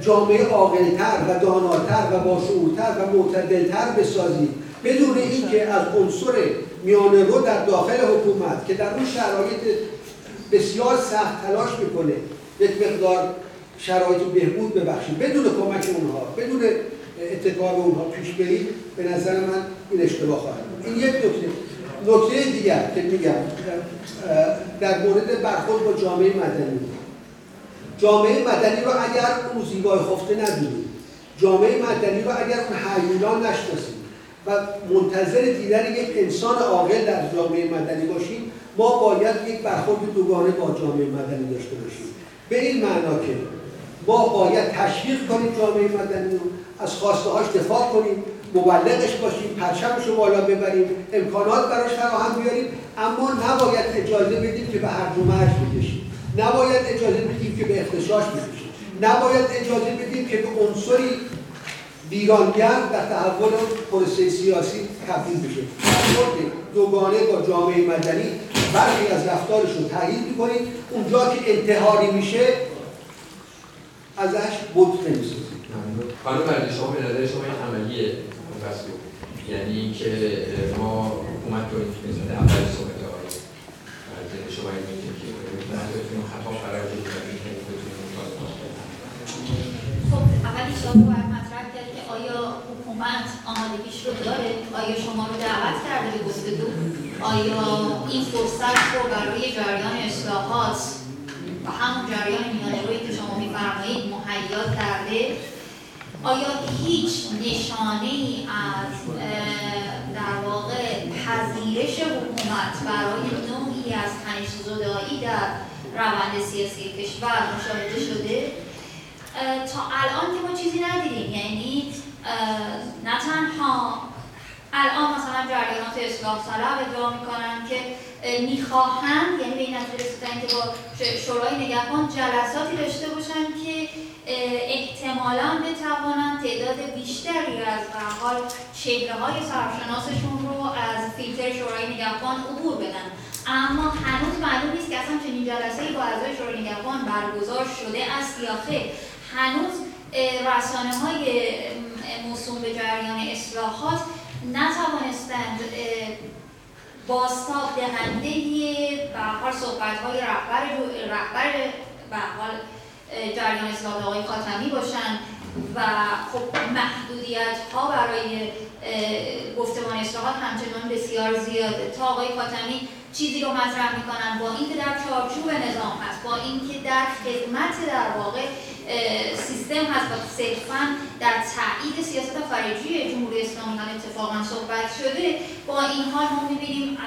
جامعه عاقل‌تر و داناتر و باشعورتر و معتدل‌تر بسازید بدون اینکه از عنصر میانه‌رو در داخل حکومت که در اون شرایط بسیار سخت تلاش میکنه یک مقدار شرایط بهبود ببخشید، بدون کمک اونها، بدون اتکا به اونها پیش برید، به نظر من این اشتباه خواهد بود. این یک نکته. نکته دیگر که میگم در مورد برخورد با جامعه مدنی، جامعه مدنی رو اگر اون زیبای خفته ندونید، جامعه مدنی رو اگر اون هیولا نشناسید و منتظر دیدن یک انسان عاقل در جامعه مدنی باشیم، ما باید یک برخورد دوگانه با جامعه مدنی داشته باشیم. به این معنا که ما باید تشویق کنیم جامعه مدنی رو، از خواسته هاش دفاع کنیم، مبلغش باشیم، پرچمش رو بالا ببریم، امکانات براش فراهم بیاریم، اما نباید اجازه بدیم که به هرج و مرج بکشیم، نباید اجازه بدیم که به اختشاش بکشیم، نباید اجازه بدیم که به عنصری بیگانگر در تحول پروسه سیاسی تبدیل بشه. دوگانه با جامعه مدنی برخی از رفتارش رو تایید می‌کنید، اونجا که انتحاری میشه ازش بت نمی‌سازید. خانم برزین، شما به نظر شما این عملیه بسیار، یعنی اینکه ما حکومت رو نسبت اول صحبت های برزین شما این میگه که بتونیم خطا قرار بدیم که بتونیم مطالبه کنیم. خب اولی شما باید مطرح کرد که آیا حکومت آمادگیش رو داره؟ آیا شما رو دعوت کرده به گفتگو؟ آیا این فرصت رو برای جریان اصلاحات و همون جریان میانه‌رویی که شما می‌فرمایید مهیا کرده؟ آیا هیچ نشانه‌ای از در واقع پذیرش حکومت برای نوعی از تنش‌زدایی در روند سیاسی کشور مشاهده شده؟ تا الان که ما چیزی ندیدیم. یعنی نه تنها الان مثلا جریانات اصلاح طلب ادعا میکنن که میخواهند، یعنی به این نتیجه رسیدن که با شورای نگهبان جلساتی داشته باشن که احتمالاً بتوانند تعداد بیشتری از به حال چهره‌های سرشناسشون رو از فیلتر شورای نگهبان عبور بدن، اما هنوز معلوم نیست که اصلا چنین جلسه‌ای با اعضای شورای نگهبان برگزار شده است یا خیر. هنوز رسانه‌های موسوم به جریان اصلاحات نتوانستند بازتاب دهنده به هر صحبت‌های رهبر رهبر به حال جریان اصلاحات آقای خاتمی باشند و خب محدودیت‌ها برای گفتمان اصلاحات همچنان بسیار زیاده. تا آقای خاتمی چیزی رو مطرح میکنن با اینکه در چارچوب نظام هست، با اینکه در خدمت در واقع سیستم هست و صرفاً در تایید سیاست خارجی جمهوری اسلامی هم اتفاقاً صحبت شده، با این حال ما میبینیم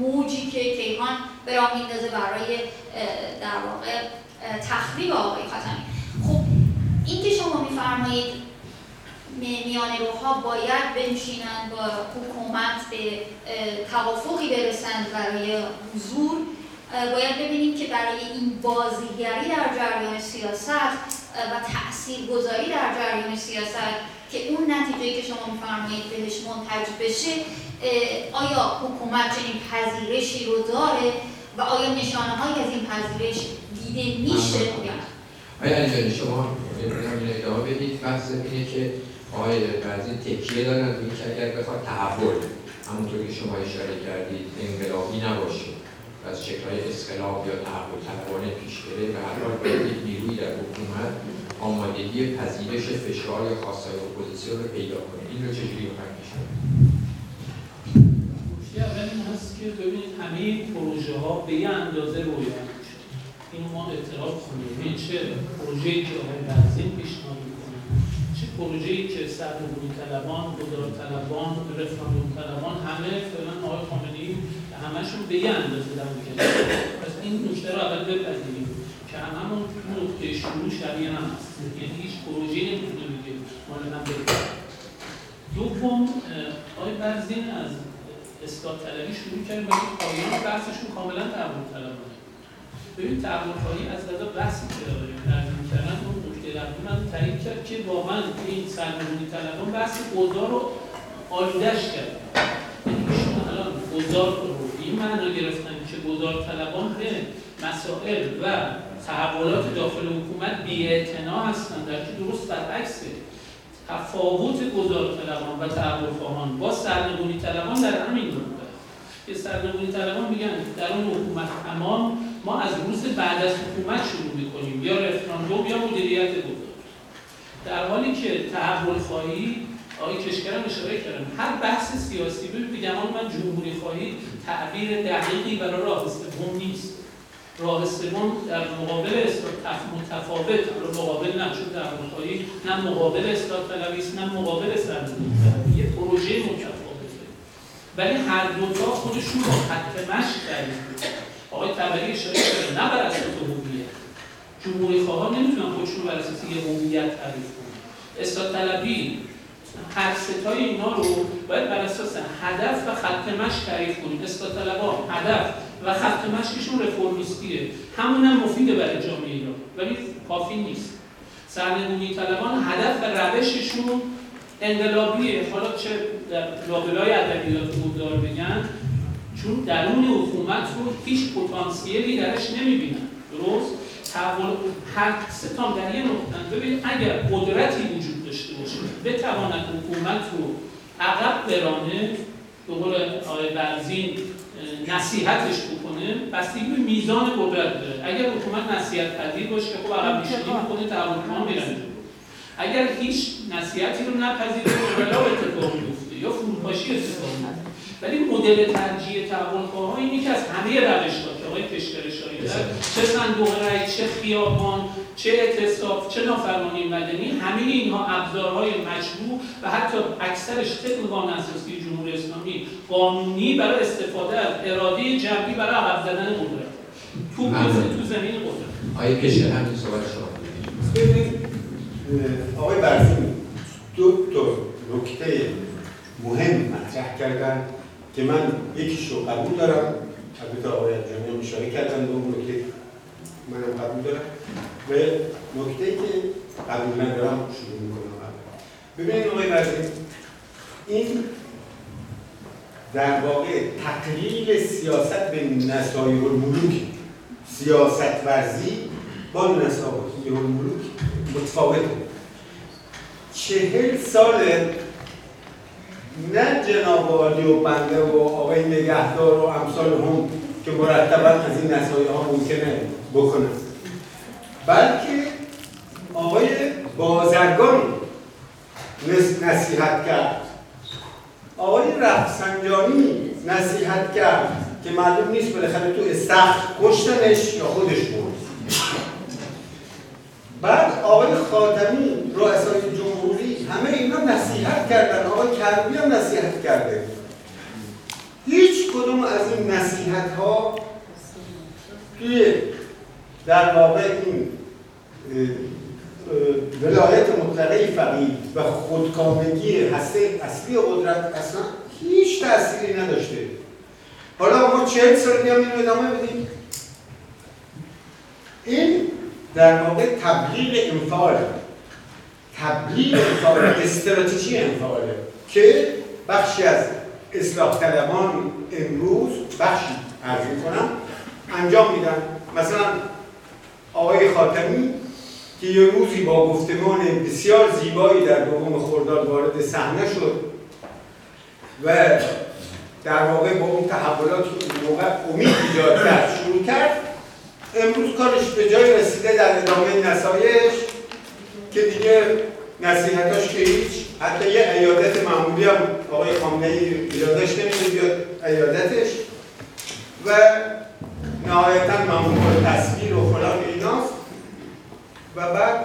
موجی که کیهان به راه میندازه برای در واقع تخریب آقای خاتمی. خب اینکه شما میفرمایید میانه‌روها باید بنشینند با حکومت به توافقی برسند برای حضور، باید ببینیم که برای این بازیگری در جریان سیاست و تاثیرگذاری در جریان سیاست که اون نتیجه‌ای که شما می‌فرمایید بهش منتج بشه، آیا حکومت چنین پذیرشی رو داره و آیا نشانه‌هایی از این پذیرش دیده میشه؟ آیا علیجانی شما همین ادامه بدید. بحث اینه که آقای برزین تکیه دارند روی اینکه اگر بخواد تحول همونطور که شما اشاره کردید انقلابی نباشه، از شکل‌های اسقلاب یا تحول طلبانه پیش بره، و هر حال باید یک نیروی در حکومت آمادگی پذیرش فشار یا خواسته‌های اپوزیسیون رو پیدا کنه. این رو چجوری بخواهد میشن؟ پشتی اول این هست که ببینید همه این پروژه‌ها به یه اندازه رویت میشه. این ما اعتراف کنیم. این چه پروژه‌ای که آقای برزین پیشنهاد می‌کنه، چه پروژه‌ای که سرنگونی طلبان، گذار طلبان، رفراندوم طلبان، همه فعلا آقای خامنه‌ای همشون به یه اندازه در میکنیم. پس این نکته رو اول بپذیریم که همون نکته شروع شبیه هم هست، یعنی هیچ پروژه‌ای نمیتونه بگه مال من بگه. دوم، آقای برزین از اصلاح طلبی شروع کرد و پایان بحثشون کاملا تحول طلبانه. ببین تحول خواهی از غذا بحثی که ترجمه کردن اون نکته ربطی من تایید کرد که واقعا این سرنگونی طلبان بحث اوضاع رو آلوده‌اش کرد. یعنی ایشون الان اوضاع این معنا گرفتن که گذار طلبان به مسائل و تحولات داخل حکومت بی‌اعتنا هستند، در که درست برعکسه. تفاوت گذار طلبان و تحول خواهان با سرنگونی طلبان در همین نقطه که سرنگونی طلبان میگن در اون حکومت تمام ما از روز بعد از حکومت شروع می‌کنیم، یا رفراندوم یا مدیریت گذار، در حالی که تحول خواهی آقای کشتگر هم اشاره کردم هر بحث سیاسی بگم من جمهوری خواهی تعبیر دقیقی برای راه سوم نیست. راه سوم در مقابل اصلاح متفاوت، در مقابل نشد تحول خواهی نه مقابل اصلاح طلبی است نه مقابل سرنگونی طلبی، یک پروژه متفاوته، ولی هر دوتا خودشون رو خط مشی تعریف می‌کنن. آقای طبری اشاره کردن نه بر اساس حقوقیه، جمهوری خواهان نمیتونن خودشون بر اساس یه قومیت تعریف کنن. اصلاح طلبی هر ستای اینا رو باید بر اساس هدف و خط مشی تعریف کنیم. اصلاح طلبها هدف و خط مشیشون رفرمیستیه، همون هم مفیده برای جامعه ایران ولی کافی نیست. سرنگونی طلبان هدف و روششون انقلابیه، حالا چه لابلای ادبیات بودار بگن، چون درون حکومت رو هیچ پتانسیلی درش نمیبینن. درست؟ تحول هر ستام در یه نقطه. ببینید اگر قدرتی وجود داشته باشه بتواند حکومت رو عقب برانه، به قول آقای برزین نصیحتش بکنه، بستگی به میزان قدرت داره. اگر حکومت نصیحت پذیر باشه که خب عقب نشینی خود تحول‌ها میرن. اگر هیچ نصیحتی رو نپذیره انقلاب اتفاق میفته یا فروپاشی اتفاق میفته. ولی مدل ترجیح تحول‌ها اینه که از همه روش‌ها که آقای کشتگر شاید چه صندوق رای، چه خیابان، چه اعتصاب، چه نافرمانی مدنی، همه اینها ابزارهای مجموع و حتی اکثرش طبق قانون اساسی جمهوری اسلامی قانونی برای استفاده از اراده جمعی برای عقب زدن قدرت تو تو زمین قدرت. آقای کشتگر همین صحبت شما. ببینید آقای برزین دو تا نکته مهم مطرح کردن که من یکیش رو قبول دارم، البته آقای علیجانی اشاره کردن به اون نکته، منم قبول دارم و نکته‌ای که قبول ندارم شروع می‌کنم. ببینید آقای برزین، این در واقع تقلیل سیاست به نصایح الملوک، سیاست ورزی با نصایح الملوک متفاوته. چهل ساله نه جناب عالی و بنده و آقای نگهدار و امثال هم که مرتبا از این نصایح ها ممکنه بکنن، بلکه آقای بازرگان نصیحت کرد، آقای رفسنجانی نصیحت کرد که معلوم نیست بالاخره تو استخر کشتنش یا خودش بود. بعد آقای خاتمی رئیس‌رئیس جمهوری، همه اینا نصیحت کردن، آقای کربی هم نصیحت کرده. هیچ کدوم از این نصیحت ها توی در واقع این ولایت مطلقه فقیه و خودکامگی هسته اصلی قدرت اصلا هیچ تأثیری نداشته. حالا ما چهل سال دیگه هم اینو ادامه بدیم. این در واقع تبلیغ انفعاله، تبلیغ انفعاله، استراتژی انفعاله که بخشی از اصلاح طلبان امروز، بخشی عرض می‌کنم، انجام میدن. مثلا آقای خاتمی که یه روزی با گفتمان بسیار زیبایی در دوم خرداد وارد صحنه شد و در واقع با اون تحولات موقع امید ایجاد کرد، شروع کرد، امروز کارش به جای رسیده در ادامه نصایحش که دیگه نصیحتاش که هیچ، حتی یه عیادت معمولی هم آقای خامنه‌ای ایرادش نمیشه بیاد عیادتش و نهایتاً معمول تصویر و فلان ایناست و بعد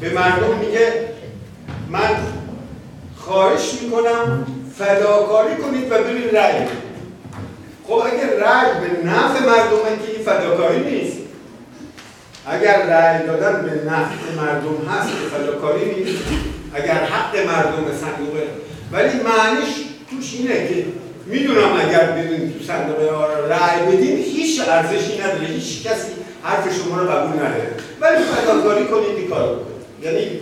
به مردم میگه من خواهش میکنم فداکاری کنید و برید رأی. خب اگر رأی به نفع مردمه که این فداکاری نیست. اگر رأی دادن به نفع مردم هست که فداکاری نیست، اگر حق مردم صندوقه. ولی معنیش توش اینه که میدونم اگر بدین تو صندوق رأی بدین هیچ ارزشی نداره، هیچ کسی حرف شما رو قبول نداره، ولی فداکاری کنید این کارو بکنید. یعنی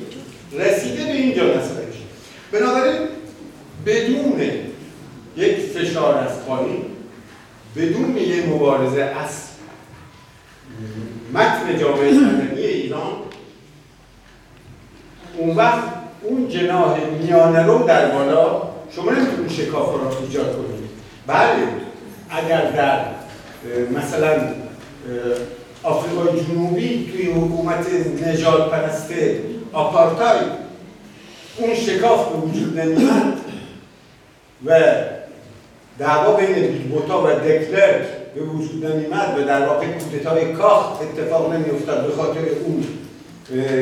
رسیده به اینجا نصیحتش. بنابراین بدون یک فشار از قانون، بدون یه مبارزه از متن جامعه مدنی ایران، اون وقت اون جناح میانه رو در بالا شما نمیتونید شکاف را ایجاد کنید. بله اگر در مثلا آفریقای جنوبی توی حکومت نژاد پرست آپارتاید اون شکاف به وجود نمیاد و دعوا بین بیلبوتا و دکلرک به وجود نمی‌آمد و در واقع کودتای کاخ اتفاق نمی‌افتاد به خاطر اون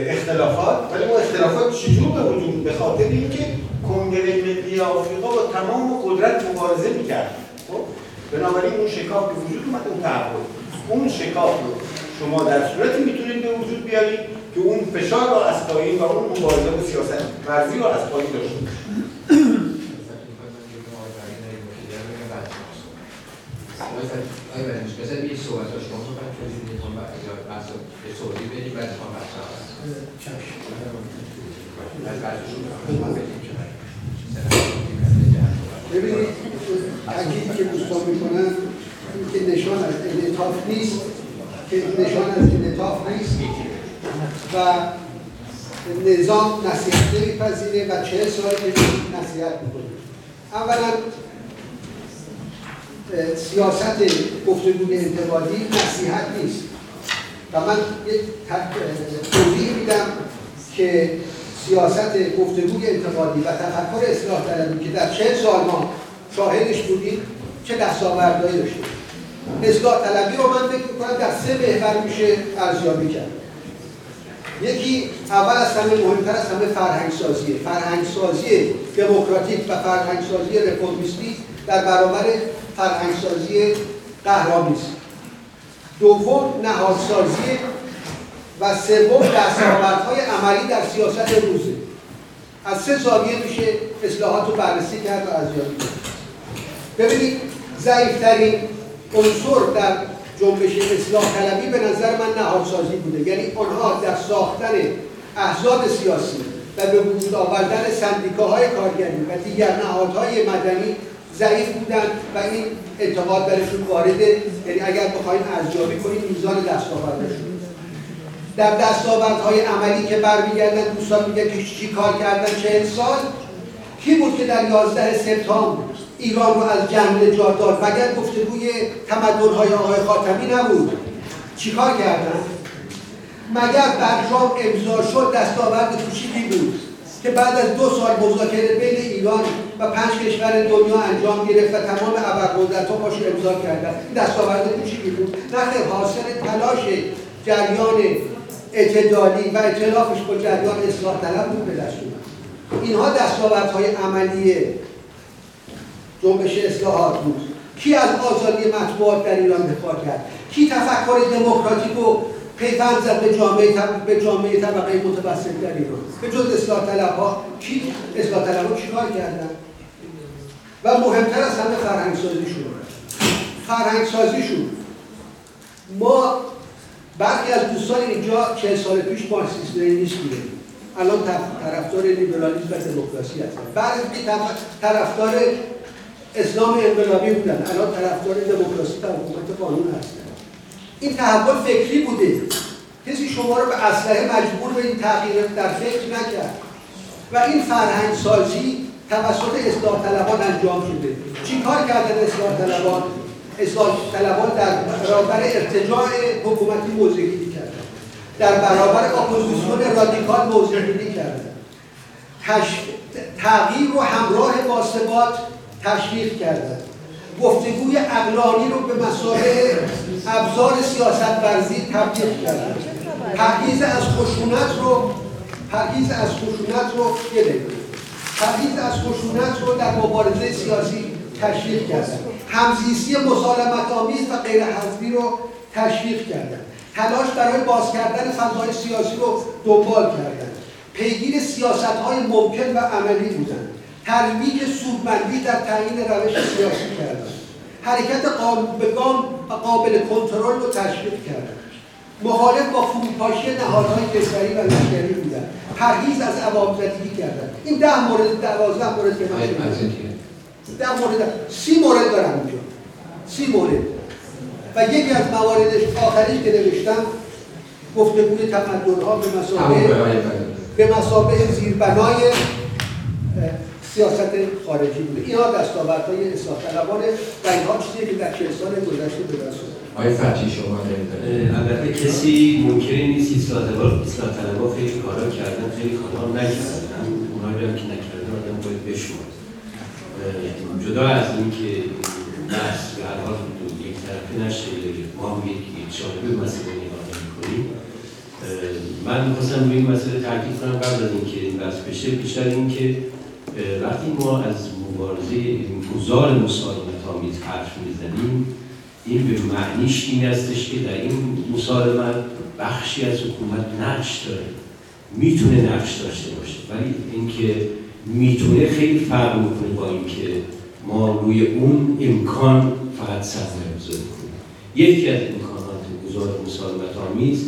اختلافات، ولی اون اختلافات چجور به وجود؟ به خاطر اینکه کنگره ملی آفریقا با تمام قدرت مبارزه می‌کرد. خب بنابراین اون شکاف به وجود اومد، اون تحول. اون شکاف رو شما در صورتی میتونید به وجود بیارید که اون فشار را از پایین و اون مبارزه با سیاست مرزی را از پایین داشته باشید. مثلا یه صحبت ها شما صحبت کنید میخوام به صحبتی بریم بعد میخوام بحث ها هست از بحثشون بخوام بدیم که ببینید تاکیدی که دوستان میکنن که نشان از انعطاف نیست که نشان از انعطاف نیست و نظام نصیحت نمیپذیره و چهل سال که نصیحت میکنه. اولا سیاست گفتگوی انتقادی نصیحت نیست و من یک توضیح میدم که سیاست گفتگوی انتقادی و تفکر اصلاح طلبی که در چهل سال ما شاهدش بودیم چه دستاوردهایی داشته. اصلاح طلبی رو من فکر می‌کنم در سه محور میشه ارزیابی کرد. یکی اول از همه مهمتر از همه فرهنگسازیه، فرهنگسازی دموکراتیک و فرهنگسازی رفرمیستی در برابر فرهنگسازی قهرمانی است. دوم نهادسازی و سوم دستاوردهای عملی در سیاست امروزه. از سه زاویه میشه اصلاحات رو بررسی کرد و ارزیابی کرد. ببینید ضعیفترین عنصر در جنبش اصلاح طلبی به نظر من نهادسازی بوده، یعنی آنها در ساختن احزاب سیاسی و به وجود آوردن سندیکاهای کارگری و دیگر نهادهای مدنی ضعیف بودن و این انتقاد برشون وارده، یعنی اگر بخواید ارزیابی کنید میزان دستاوردشون در دستاوردهای عملی که برمیگردن دوستان میگن که چی کار کردن چهل سال کی بود که در یازده سپتامبر ایران رو از جنگ جار داد؟ مگر گفتگوی تمدن‌های آقای خاتمی نبود؟ چیکار کردن؟ مگر برجام امضا شد دستاورد کوچیکی بود که بعد از دو سال مذاکره بین ایران و پنج کشور دنیا انجام گرفت و تمام ابرقدرت‌ها باش امضا کردند. این دستاورد کوچیکی بود؟ نه، حاصل تلاش جریان اعتدالی و اختلافش با جریان اصلاح طلب بود به دست اومد. اینها دستاوردهای عملی جنبش اصلاحات بود. کی از آزادی مطبوعات در ایران دفاع کرد؟ کی تفکر دموکراتیک و پیوند زد به جامعه به جامعه طبقه متوسط در ایران؟ به جز اصلاح طلب‌ها کی اصلاح طلب‌ها چیکار کردن؟ و مهمتر از همه فرهنگسازیشون. فرهنگسازیشون ما برخی از دوستان اینجا چهل سال پیش مارکسیست لنینیست بودن، الان طرفدار لیبرالیسم و دموکراسی هستن. بعضی طرفدار اسلام انقلابی بودن، الان طرفدار دموکراسی و حکومت قانون هستن. این تحول فکری بوده. کسی شما رو به اسلحه مجبور به این تغییر در فکر نکرد و این فرهنگ سازی توسط اصلاح طلبان انجام شده. چی کار کردن اصلاح طلبان؟ اصلاح طلبان در برابر ارتجاع حکومتی موضع‌گیری کردن، در برابر اپوزیسیون رادیکال موضع‌گیری کردن، تش... تغییر رو همراه با ثبات تشویق کردن، گفتگوی عقلانی رو به مسائل ابزار سیاست ورزی تبدیل کردن، پرهیز از خشونت رو پرهیز از خشونت رو پرهیز از خشونت رو در مبارزه سیاسی تشویق کردن، همزیستی مسالمت آمیز و غیر حزبی رو تشویق کردن، تلاش برای باز کردن فضای سیاسی رو دنبال کردن، پیگیر سیاست‌های ممکن و عملی بودن، ترویج سودمندی در تعیین روش سیاسی کردن، حرکت گام به گام و قابل کنترل رو تشویق کردن، مخالف با فروپاشی نهادهای کشوری و لشکری بودن، پرهیز از عوام‌زدگی کردن. این ده مورد دوازده مورد که در مورد سی مورد دارم اینجا، سی مورد و یکی از مواردش آخریش که نوشتم گفتگوی تمدن‌ها به مثابه به مثابه زیربنای سیاست خارجی بوده. اینها دستاوردهای اصلاح طلبانه و اینها چیزی که در چهل سال گذشته به دست آورده. آقای فتحی شما نمی‌دونید. البته کسی منکر نیست اصلاح طلبان خیلی کارا کردن، خیلی کارا نکردن، اونایی هم که نکردن آدم باید بشمرد. جدا از این که بحث به هر حال یک طرفه نشه، ما هم یک جانبه مسئله نگاه می‌کنیم. من می‌خواستم روی این مسئله تاکید کنم قبل از اینکه این بحث بشه، بیشتر این که وقتی ما از مبارزه گذار مسالمت‌آمیز حرف می‌زنیم این به معنیش این هستش که در این مسالمت بخشی از حکومت نقش داره، میتونه نقش داشته باشه، ولی اینکه میتونه خیلی فرق میکنه با اینکه ما روی اون امکان فقط سطح بذاریم. یکی از امکانات گذار مسالمت‌آمیز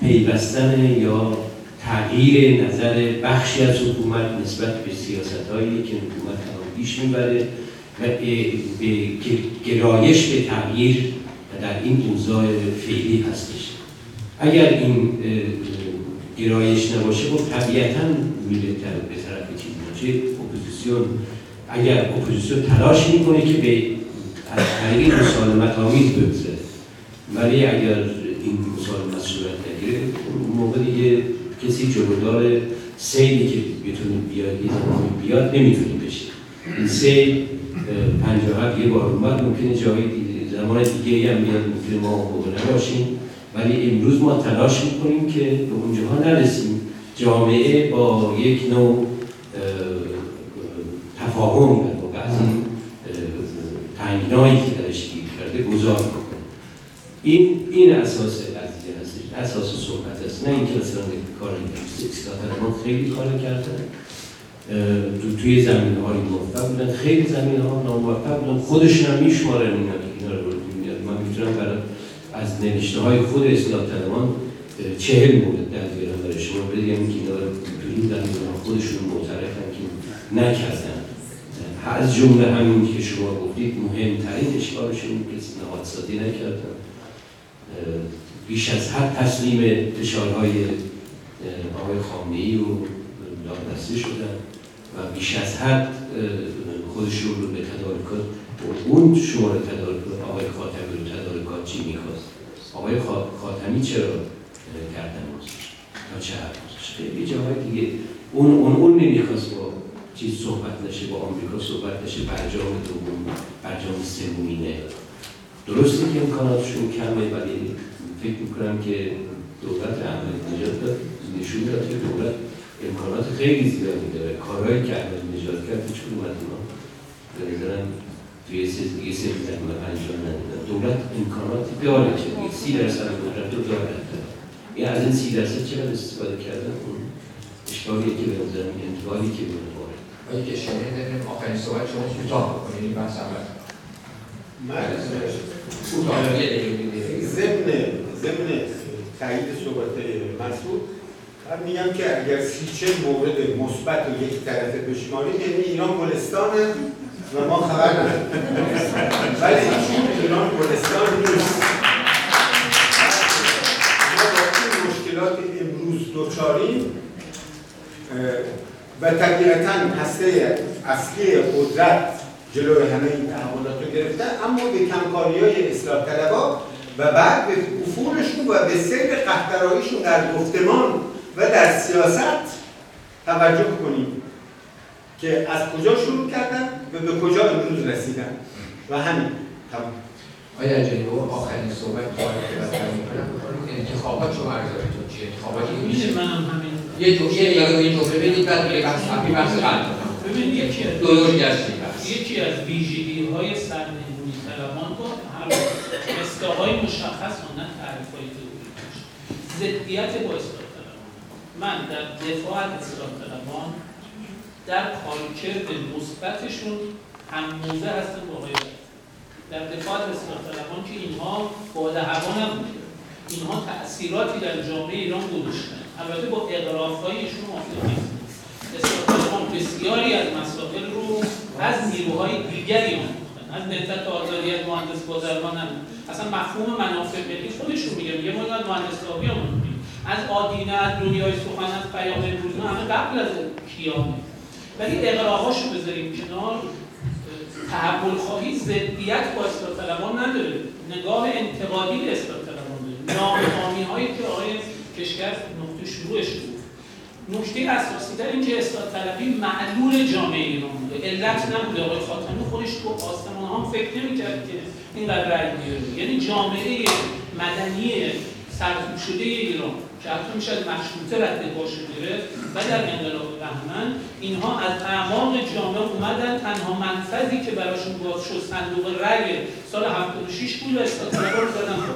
پیوستن یا تغییر نظر بخشی از حکومت نسبت به سیاست‌هایی که حکومت را پیش میبره و به گرایش به تغییر در این اوضاع فعلی هستش. اگر این گرایش نباشه خب طبیعتاً میره به طرف چیزی اپوزیسیون. اگر اپوزیسیون تلاش میکنه که به از طریق مسالمت‌آمیز بگذره، ولی اگر این مسالمت صورت نگیره اون موقع دیگه کسی جلودار سیلی که بتونه بیاد یه زمانی بیاد نمیتونه بشه. این سیل پنجاه یه بار اومد، ممکنه جایی زمان دیگه هم بیاد، ممکنه ما موقع نباشیم، ولی امروز ما تلاش میکنیم که به اونجاها نرسیم. جامعه با یک نوع تفاهم و از این تنگنایی که درش گیر کرده گذار کنه. این این اساس قضیه هستش، اساس صحبت است، نه اینکه اصلا کار نمیشه. اصلاحات خیلی کار کردن تو توی زمینه‌های موفق بودن، خیلی زمینه‌ها ناموفق بودن. خودشون هم میشمارن اینا اینا رو میاد. من میتونم برای از نوشته‌های خود اصلاح طلبان چهل مورد در ایران برای شما بگم که اینا رو توی زمینه‌های خودشون معترفن که نکردن. از جمله همین که شما گفتید مهمترین اشکالشون که نهادسازی نکردن، بیش از حد تسلیم فشارهای آقای خامنه‌ای و دادرسی شدن و بیش از حد خودشون رو به تدارکات و اون شماره تدارکات آقای خاتمی رو تدارکات چی میخواست؟ آقای خاتمی چرا کردن بازش؟ تا چه حد بازش؟ خیلی جاهای دیگه اون اون اون نمیخواست با چیز صحبت نشه، با آمریکا صحبت نشه، برجام دوم، برجام سومینه. درسته که امکاناتشون کمه، ولی فکر میکنم که دولت احمدی‌نژاد نشون داد که دولت امکانات خیلی زیادی داره. کارهایی که احمدی‌نژاد کرد هیچ کدوم از اونا به نظرم توی سه دیگه سه زمینه انجام ندادن. دولت امکاناتی داره که سی درصد قدرت رو داره. این از این سی درصد چقدر استفاده کردن اون اشکالیه که به نظر میاد، انتقادی که به وارد. ولی که شما دارین آخرین صحبت شما کوتاه بکنید مثلا. معنی ضمن ضمن تایید صحبت مسعود من میگم که اگر سیچه مورد مثبت و یک طرفه بشماریم یعنی ایران گلستان و ما خبر نداریم، ولی ایران گلستان نیست. ما با این مشکلات امروز دچاریم و طبیعتاً هسته اصلی قدرت جلوی همه این تحولات رو گرفتن، اما به کمکاری‌های اصلاح طلب‌ها و بعد به افولشون و به سیر قهقراییشون در گفتمان و در سیاست توجه کنیم که از کجا شروع کردن و به کجا امروز رسیدن و همین تمام. آیا جناب آخرین صحبت که بس می‌کنم انتخابات شما ارزیابیتون چیه؟ انتخاباتی میشه من همین یه جوری دیگه یه جوری بدید بعد یه بحث همین بحث قلب ببین یکی از دورش گشتیم. یکی از ویژگی‌های سرنگونی طلبان با هم اصطلاح‌های مشخص و نه تعریف‌های ظاهری داشت. ضدیت با اصلاح طلبان. من در دفاع از اصلاح طلبان در کارکرد مثبتشون هم‌موضع هستم با آقای برزین. در دفاع از اصلاح طلبان که اینها بادهوا نبوده. اینها تأثیراتی در جامعه ایران گذاشتن. البته با اغراف‌های ایشون موافق نیستم. اصلاح طلبان بسیاری از مسائل رو از نیروهای دیگری آموختن، از نهضت آزادی مهندس بازرگان هم اصلا مفهوم منافع ملی خودشون میگه، میگه ما از مهندس‌آبی آموختیم، از آدینه، از دنیای سخن، از پیام روزنامه، همه قبل از کیامه. ولی اغراق‌هاشو بذاریم کنار. تحول خواهی ضدیت با اصلاح طلبان نداره، نگاه انتقادی به اصلاح طلبان داره. ناکامی‌هایی که آقای کشتگر نقطه شروعش بود، نکته اساسی در اینکه اصلاح طلبی معلول جامعه ایران بوده، علت نبوده. آقای خاتمی خودش تو آستان‌ها هم فکر نمی‌کرد که اینقدر رأی بیاره. یعنی جامعه مدنی سرکوب شده ایران که حتی میشه از مشروطه رده باشه گرفت و در انقلاب بهمن اینها از اعماق جامعه اومدن، تنها منفذی که براشون باز شد صندوق رای سال هفتاد و شش بود و استاطلبان زدن بالا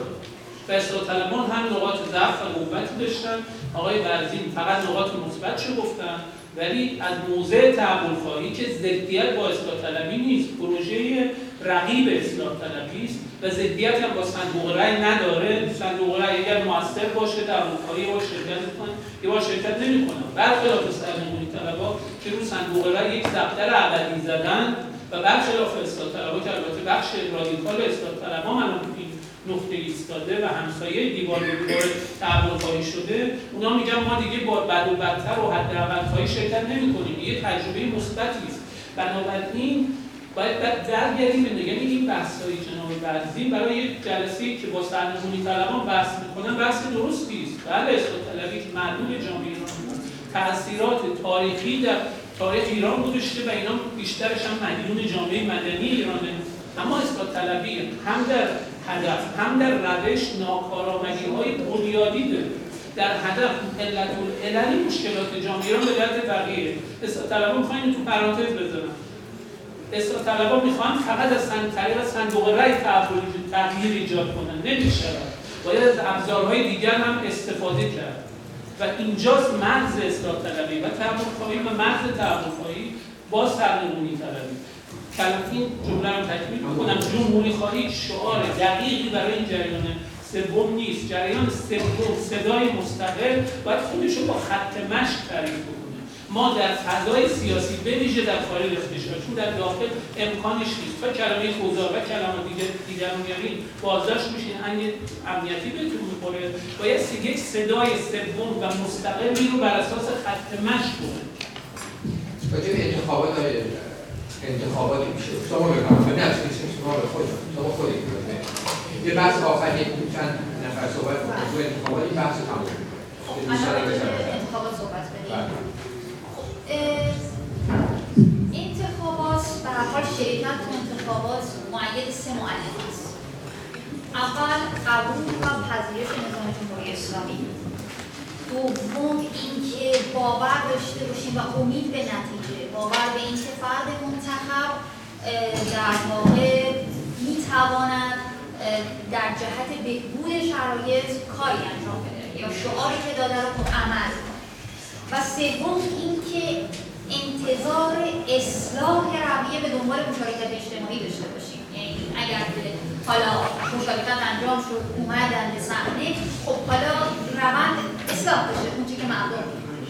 و استاطلبان هم نقاط ضعف و قوت داشتن. آقای برزین فقط نقاط مثبت رو گفتن ولی از موضع تعامل خواهی که ضدیت با اصلاح طلبی نیست، پروژه رقیب اصلاح طلبی است و ضدیت هم با صندوق رای نداره. صندوق رای اگر مؤثر باشه تعامل خواهی با شرکت می‌کنه یا با شرکت نمی‌کنه، برخلاف صندوق طلبها که رو صندوق رای یک دفتر ابدی زدن و برخلاف اصلاح طلبها که البته بخش رادیکال اصلاح طلبها معلوم نقطه ایستاده و همسایه دیوار به دیوار تعامل خواهی شده، اونا میگن ما دیگه با بد و بدتر و حد اقل خواهی شرکت نمی‌کنیم، یه تجربه مثبتی است. بنابراین باید بعد درگردیم به نگاه این بحث‌های جناب برزین برای یک جلسه‌ای که با سرنگونی طلبان بحث می‌کنن بحث درستی است. بله اصلاح طلبی که معلوم جامعه ایران تأثیرات تاریخی در تاریخ ایران گذاشته و اینا بیشترش هم مدیون جامعه مدنی ایرانه، اما اصلاح طلبی هم در هدف هم در روش ناکارآمدی‌های بنیادی داره. در هدف علت العلل مشکلات جامعه ایران به درد بقیه اصلاح طلبان می‌خوان اینو تو پرانتز بذارن. اصلاح طلبان می‌خوان فقط از طریق صندوق رای تغییر ایجاد کنن، نمیشه. باید از ابزارهای دیگر هم استفاده کرد و اینجاست مرز اصلاح طلبی و تعامل‌خواهی و مرز تعامل‌خواهی با سرنگونی طلبی. این جمله رو تکمیل می‌کنم. جمهوری خواهی شعار دقیقی برای این جریان سوم نیست. جریان سوم صدای مستقل باید خودش رو با خط مشق تعریف بکنه. ما در فضای سیاسی به ویژه در خارج اختشاش چون در داخل امکانش نیست. تا کلمه خدا و کلمات دیگه دیگر میارین بازداشت میشین، آنگ امنیتی بهتون می‌خوره. باید یک صدای سوم و مستقلی رو بر اساس خط مشق بکنه. چه انتخابات دارید؟ انتخاباتی میشه. شما بگم نه نیست، شما به خود شما خودی بکنید. یه بحث آخر یک چند نفر صحبت کنید تو انتخاباتی بحث تموم کنید. خب انتخابات صحبت کنید. انتخابات به هر حال شرکت تو انتخابات معید سه معلم است. اول قبول و پذیرش نظام جمهوری اسلامی. دوم اینکه باور داشته باشیم و امید به نتیجه، باور به این که فرد منتخب در واقع میتواند در جهت بهبود شرایط کاری انجام بده یا شعاری که داده رو عمل. و سوم اینکه انتظار اصلاح رویه به دنبال مشارکت اجتماعی داشته باشیم، یعنی اگر حالا مشارکت انجام شد اومدن به صحنه خب حالا روند اصلاح بشه اونچه که مقدار میکنه.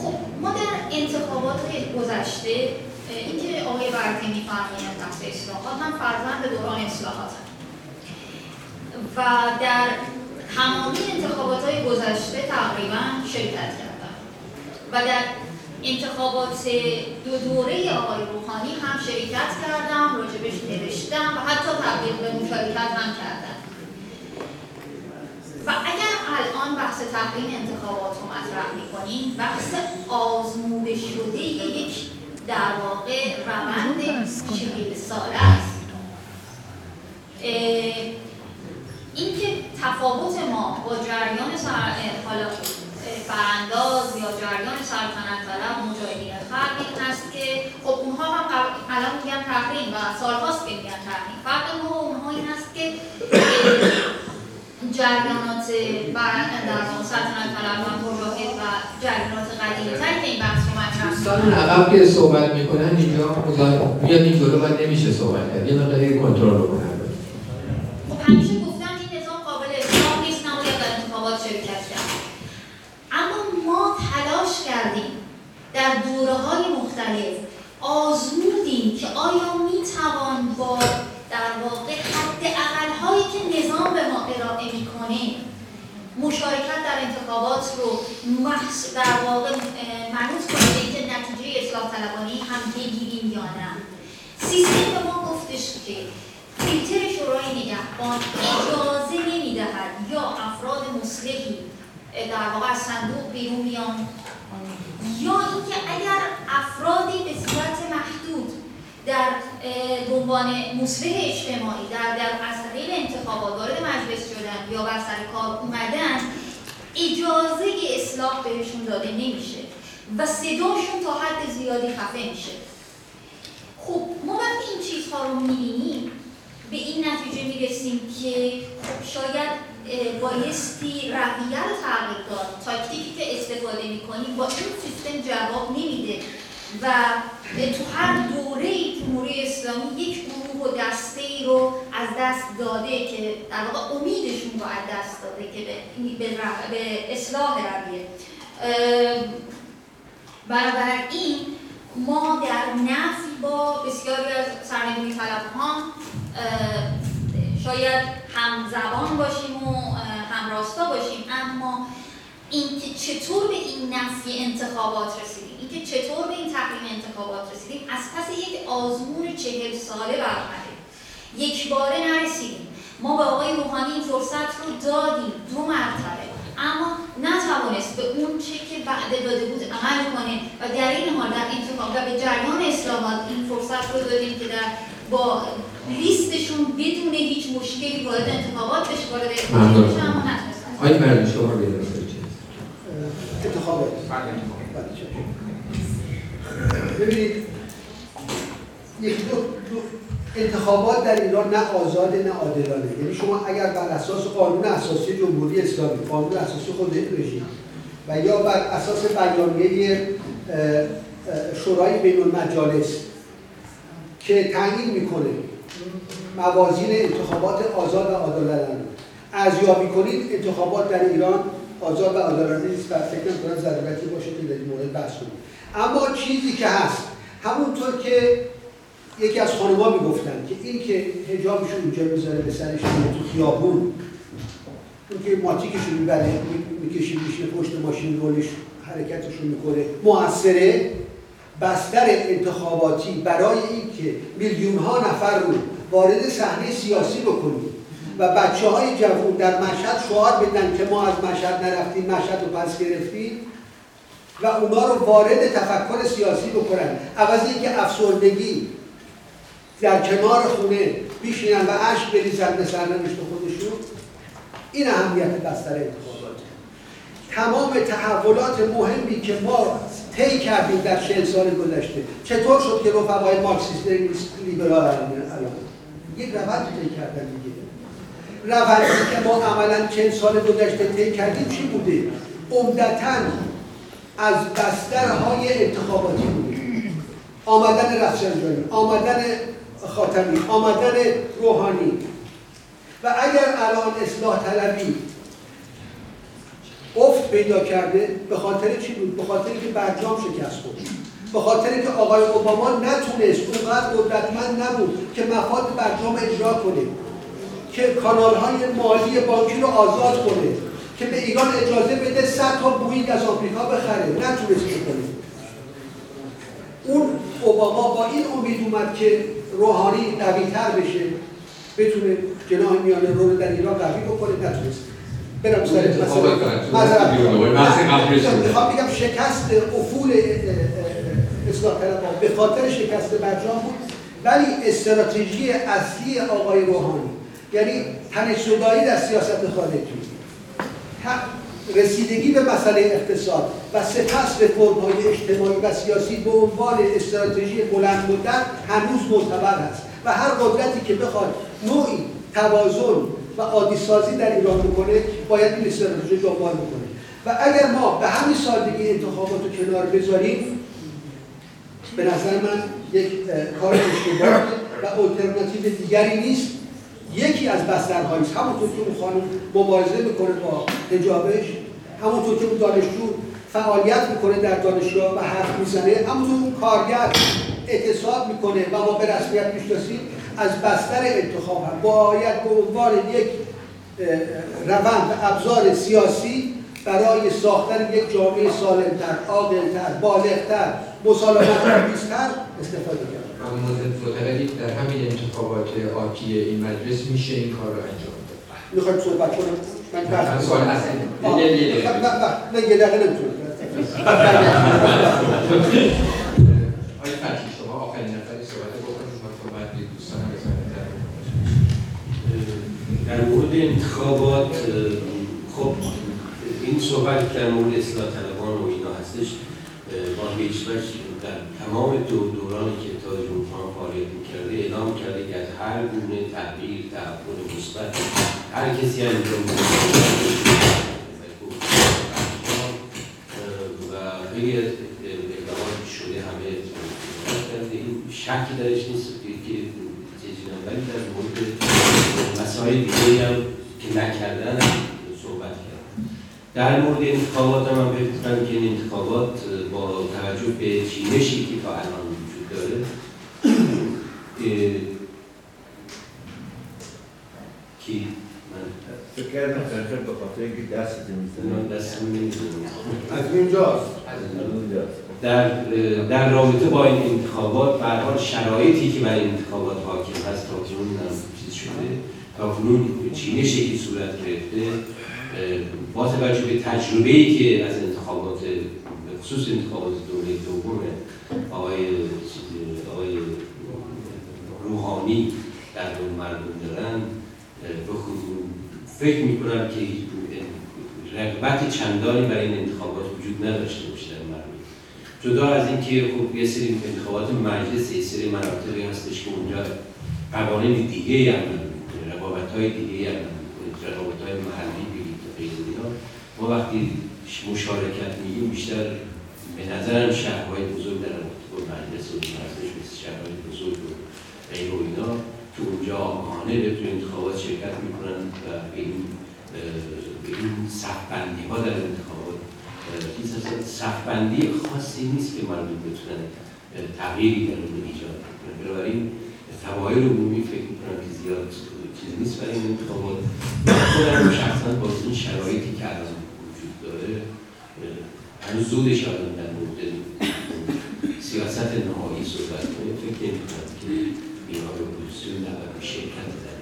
خب ما در انتخابات گذشته اینکه آقای برزین میفرمایند بحث اصلاحات هم فرزند دوران اصلاحات هم. و در همامی انتخابات های گذشته تقریبا شرکت کردن و در انتخابات دو دوره آقای روحانی هم شرکت کردم، راجبش نوشتم و حتی تبلیغ به مشارکت هم کردم. و اگر الان بحث تقریم انتخابات رو مطرح می‌کنیم، بحث آزموده شده یک در واقع روند چهل ساله است. اینکه تفاوت ما با جریان حالا برانداز یا جریان سلطنت طلب مجاهدین خلق این هست که خب اونها هم الان میگن تحریم و سالهاست که میگن تحریم. فرق ما با اونها این هست که جریانات برانداز سلطنت طلب و مجاهد و جریانات قدیمی‌تر که این بحث رو مطرح دوستان عقب که صحبت میکنن اینجا میاد این جلو و نمیشه صحبت کرد، یه مقداری کنترل رو کنن. خب همیشه گفتم این نظام قابل اصلاح نیست، نباید در انتخابات شرکت کرد. ما تلاش کردیم در دوره‌های مختلف آزمودیم که آیا میتوان با در واقع حداقل‌هایی که نظام به ما ارائه میکنه مشارکت در انتخابات رو محض در واقع منوط کنیم که نتیجه اصلاح طلبانی هم بگیریم یا نه. سیستم به ما گفتش که فیلتر شورای نگهبان اجازه نمیدهد یا افراد مصلحی در واقع از صندوق بیرون بیان یا اینکه اگر افرادی به صورت محدود در عنوان مصلح اجتماعی در در از طریق انتخابات وارد مجلس شدن یا بر سر کار اومدن، اجازه اصلاح بهشون داده نمیشه و صداشون تا حد زیادی خفه میشه. خب ما وقتی این چیزها رو میبینیم به این نتیجه میرسیم که خب شاید بایستی رویه رو تغییر داد. تاکتیکی که استفاده میکنیم با این سیستم جواب نمیده و تو هر دوره جمهوری اسلامی یک گروه و دسته ای رو از دست داده که در واقع امیدشون رو از دست داده که به اصلاح رویه. بنابراین ما در نفی با بسیاری از سرنگونی طلب‌ها شاید هم زبان باشیم و هم راستا باشیم، اما اینکه چطور به این نفی انتخابات رسیدیم، اینکه چطور به این تحریم انتخابات رسیدیم، از پس یک آزمون چهل ساله برآمده، یک باره نرسیدیم. ما به آقای روحانی این فرصت رو دادیم دو مرتبه، اما نتوانست به اون چه که وعده داده بود عمل کنه و در این حال در انتخاب و به جریان اصلاحات این فرصت رو دادیم که در با لیستشون بدون هیچ مشکلی وارد انتخابات بشه، وارد انتخابات بشه، اما نتونستن. آقای مردی شما بگید انتخابات. ببینید یکی دو انتخابات در ایران نه آزاد نه عادلانه. یعنی شما اگر بر اساس قانون اساسی جمهوری اسلامی، قانون اساسی خود رژیم و یا بر اساس بیانیه شورای بین المجالس که تعیین میکنه موازین انتخابات آزاد و عادلانه ارزیابی کنید، انتخابات در ایران آزاد و عادلانه نیست و فکر می‌کنم ضرورتی باشه که در این مورد بحث کنیم. اما چیزی که هست، همونطور که یکی از خانم‌ها می‌گفتن که این که حجابشون اونجا می‌ذاره به سرشون تو خیابون، اون که ماتیکشون می‌بره می‌کشه میشه پشت ماشین رولش حرکتشون می‌کنه، مؤثره. بستر انتخاباتی برای اینکه میلیون‌ها نفر رو وارد صحنه سیاسی بکنیم و بچه‌های جوون در مشهد شعار بدن که ما از مشهد نرفتیم، مشهد رو پس گرفتیم و اونا رو وارد تفکر سیاسی بکنن، عوض اینکه افسردگی در کنار خونه بیشینن و اشک بریزن به سرنوشت خودشون. این اهمیت بستر انتخاباته. تمام تحولات مهمی که ما طی کردیم در چهل سال گذشته، چطور شد که رفقای مارکسیست لیبرال الان یک روند طی کردن دیگه. روندی که ما عملاً چند سال گذشته طی کردیم چی بوده؟ عمدتاً از بسترهای انتخاباتی بوده. آمدن رفسنجانی، آمدن خاتمی، آمدن روحانی و اگر الان اصلاح طلبی افت پیدا کرده به خاطر چی بود؟ به خاطر که برجام شکست خورد، به خاطر که آقای اوباما نتونست، اونقدر قدرتمند نبود که مفاد برجام اجرا کنه، که کانال‌های مالی بانکی رو آزاد کنه، که به ایران اجازه بده صد تا بوئینگ از آمریکا بخره، نتونست کنه. اون اوباما با این امید اومد که روحانی قوی‌تر بشه، بتونه جناح میانه رو در ایران قوی بکنه، نتونست. برم سر مسئله. مثلا میخوام بگم شکست افول اصلاح طلبان به خاطر شکست برجام بود، ولی استراتژی اصلی آقای روحانی یعنی تنش‌زدایی در سیاست خارجی، رسیدگی به مسئله اقتصاد و سپس رفرم‌های اجتماعی و سیاسی به عنوان استراتژی بلندمدت هنوز معتبر است و هر قدرتی که بخواد نوعی توازن و عادی‌سازی در ایران بکنه باید این استراتژی رو دنبال بکنه. و اگر ما به همین سادگی انتخابات رو کنار بذاریم، به نظر من یک کار اشتباهی و آلترناتیو دیگری نیست. یکی از بسترهایی است. همونطور که اون خانم مبارزه میکنه با حجابش، همونطور که اون دانشجو فعالیت میکنه در دانشگاه و حرف میزنه، همونطور اون کارگر اعتصاب میکنه و ما به رسمیت میشناسیم، از بستر انتخاب هم باید به عنوان یک روند ابزار سیاسی برای ساختن یک جامعه سالمتر، عادلتر، بالغتر، مسالمت‌آمیزتر استفاده کرد. اما متقدید در همین انتخابات آتی این مجلس میشه این کار رو انجام داد. میخواید صحبت کنم؟ من بحث سوال اصلی. نه یه دقیقه نمیتونم. آقای فرشی شما آخرین نفری صحبت انتخابات خب این صحبت در مورد اصلاح طلبان و اینا هستش، ما به هیچ وجه در تمام دو دورانی که اتحاد جمهوری خواهان فعالیت میکرده اعلام کرده که از هر گونه تغییر، تحول مثبت هر کسی انجام بده شکی درش نیست که تجینم، ولی در مورد مسائل دیگه هم که نکردن صحبت کردم. در مورد انتخابات هم من بگم که این انتخابات با توجه به چینشی که تا الان وجود داره کی من فکر کردم که به خاطر اینکه دست نمی‌زنم دست نمی‌زنم از اینجاست از اینجاست در در رابطه با این انتخابات به هر حال شرایطی که برای انتخابات حاکم هست تا کنون چیز شده، تا کنون چینشی که صورت گرفته با توجه به تجربه‌ای که از انتخابات به خصوص انتخابات دوره دوم آقای آقای روحانی در اون مردم دارن، فکر می‌کنم که رغبت چندانی برای این انتخابات وجود نداشته باشه. جدا از اینکه خب یه سری انتخابات مجلس، یه سری مناطقی هستش که اونجا قوانین دیگه‌ای عمل می‌کنه، رقابت‌های دیگه‌ای عمل می‌کنه، رقابت‌های محلی بگید تا غیر اینا. ما وقتی مشارکت میگیم بیشتر به نظرم شهرهای بزرگ در رابطه با مجلس و مجلس مثل شهرهای بزرگ و غیر اینا که اونجا آگاهانه به تو انتخابات شرکت می‌کنن و به این به این صف‌بندی‌ها در انتخابات چیز هستند. صفبندی خاصی نیست که مردم بتونن تغییری در اون ایجاد کنن، بنابراین فواید عمومی فکر میکنم که زیاد چیز نیست برای این انتخابات. خودم شخصا با این شرایطی که الان وجود داره هنوز زوده شاید در مورد سیاست نهایی صحبت کنیم، فکر نمیکنم که نیروهای اپوزیسیون نباید شرکت در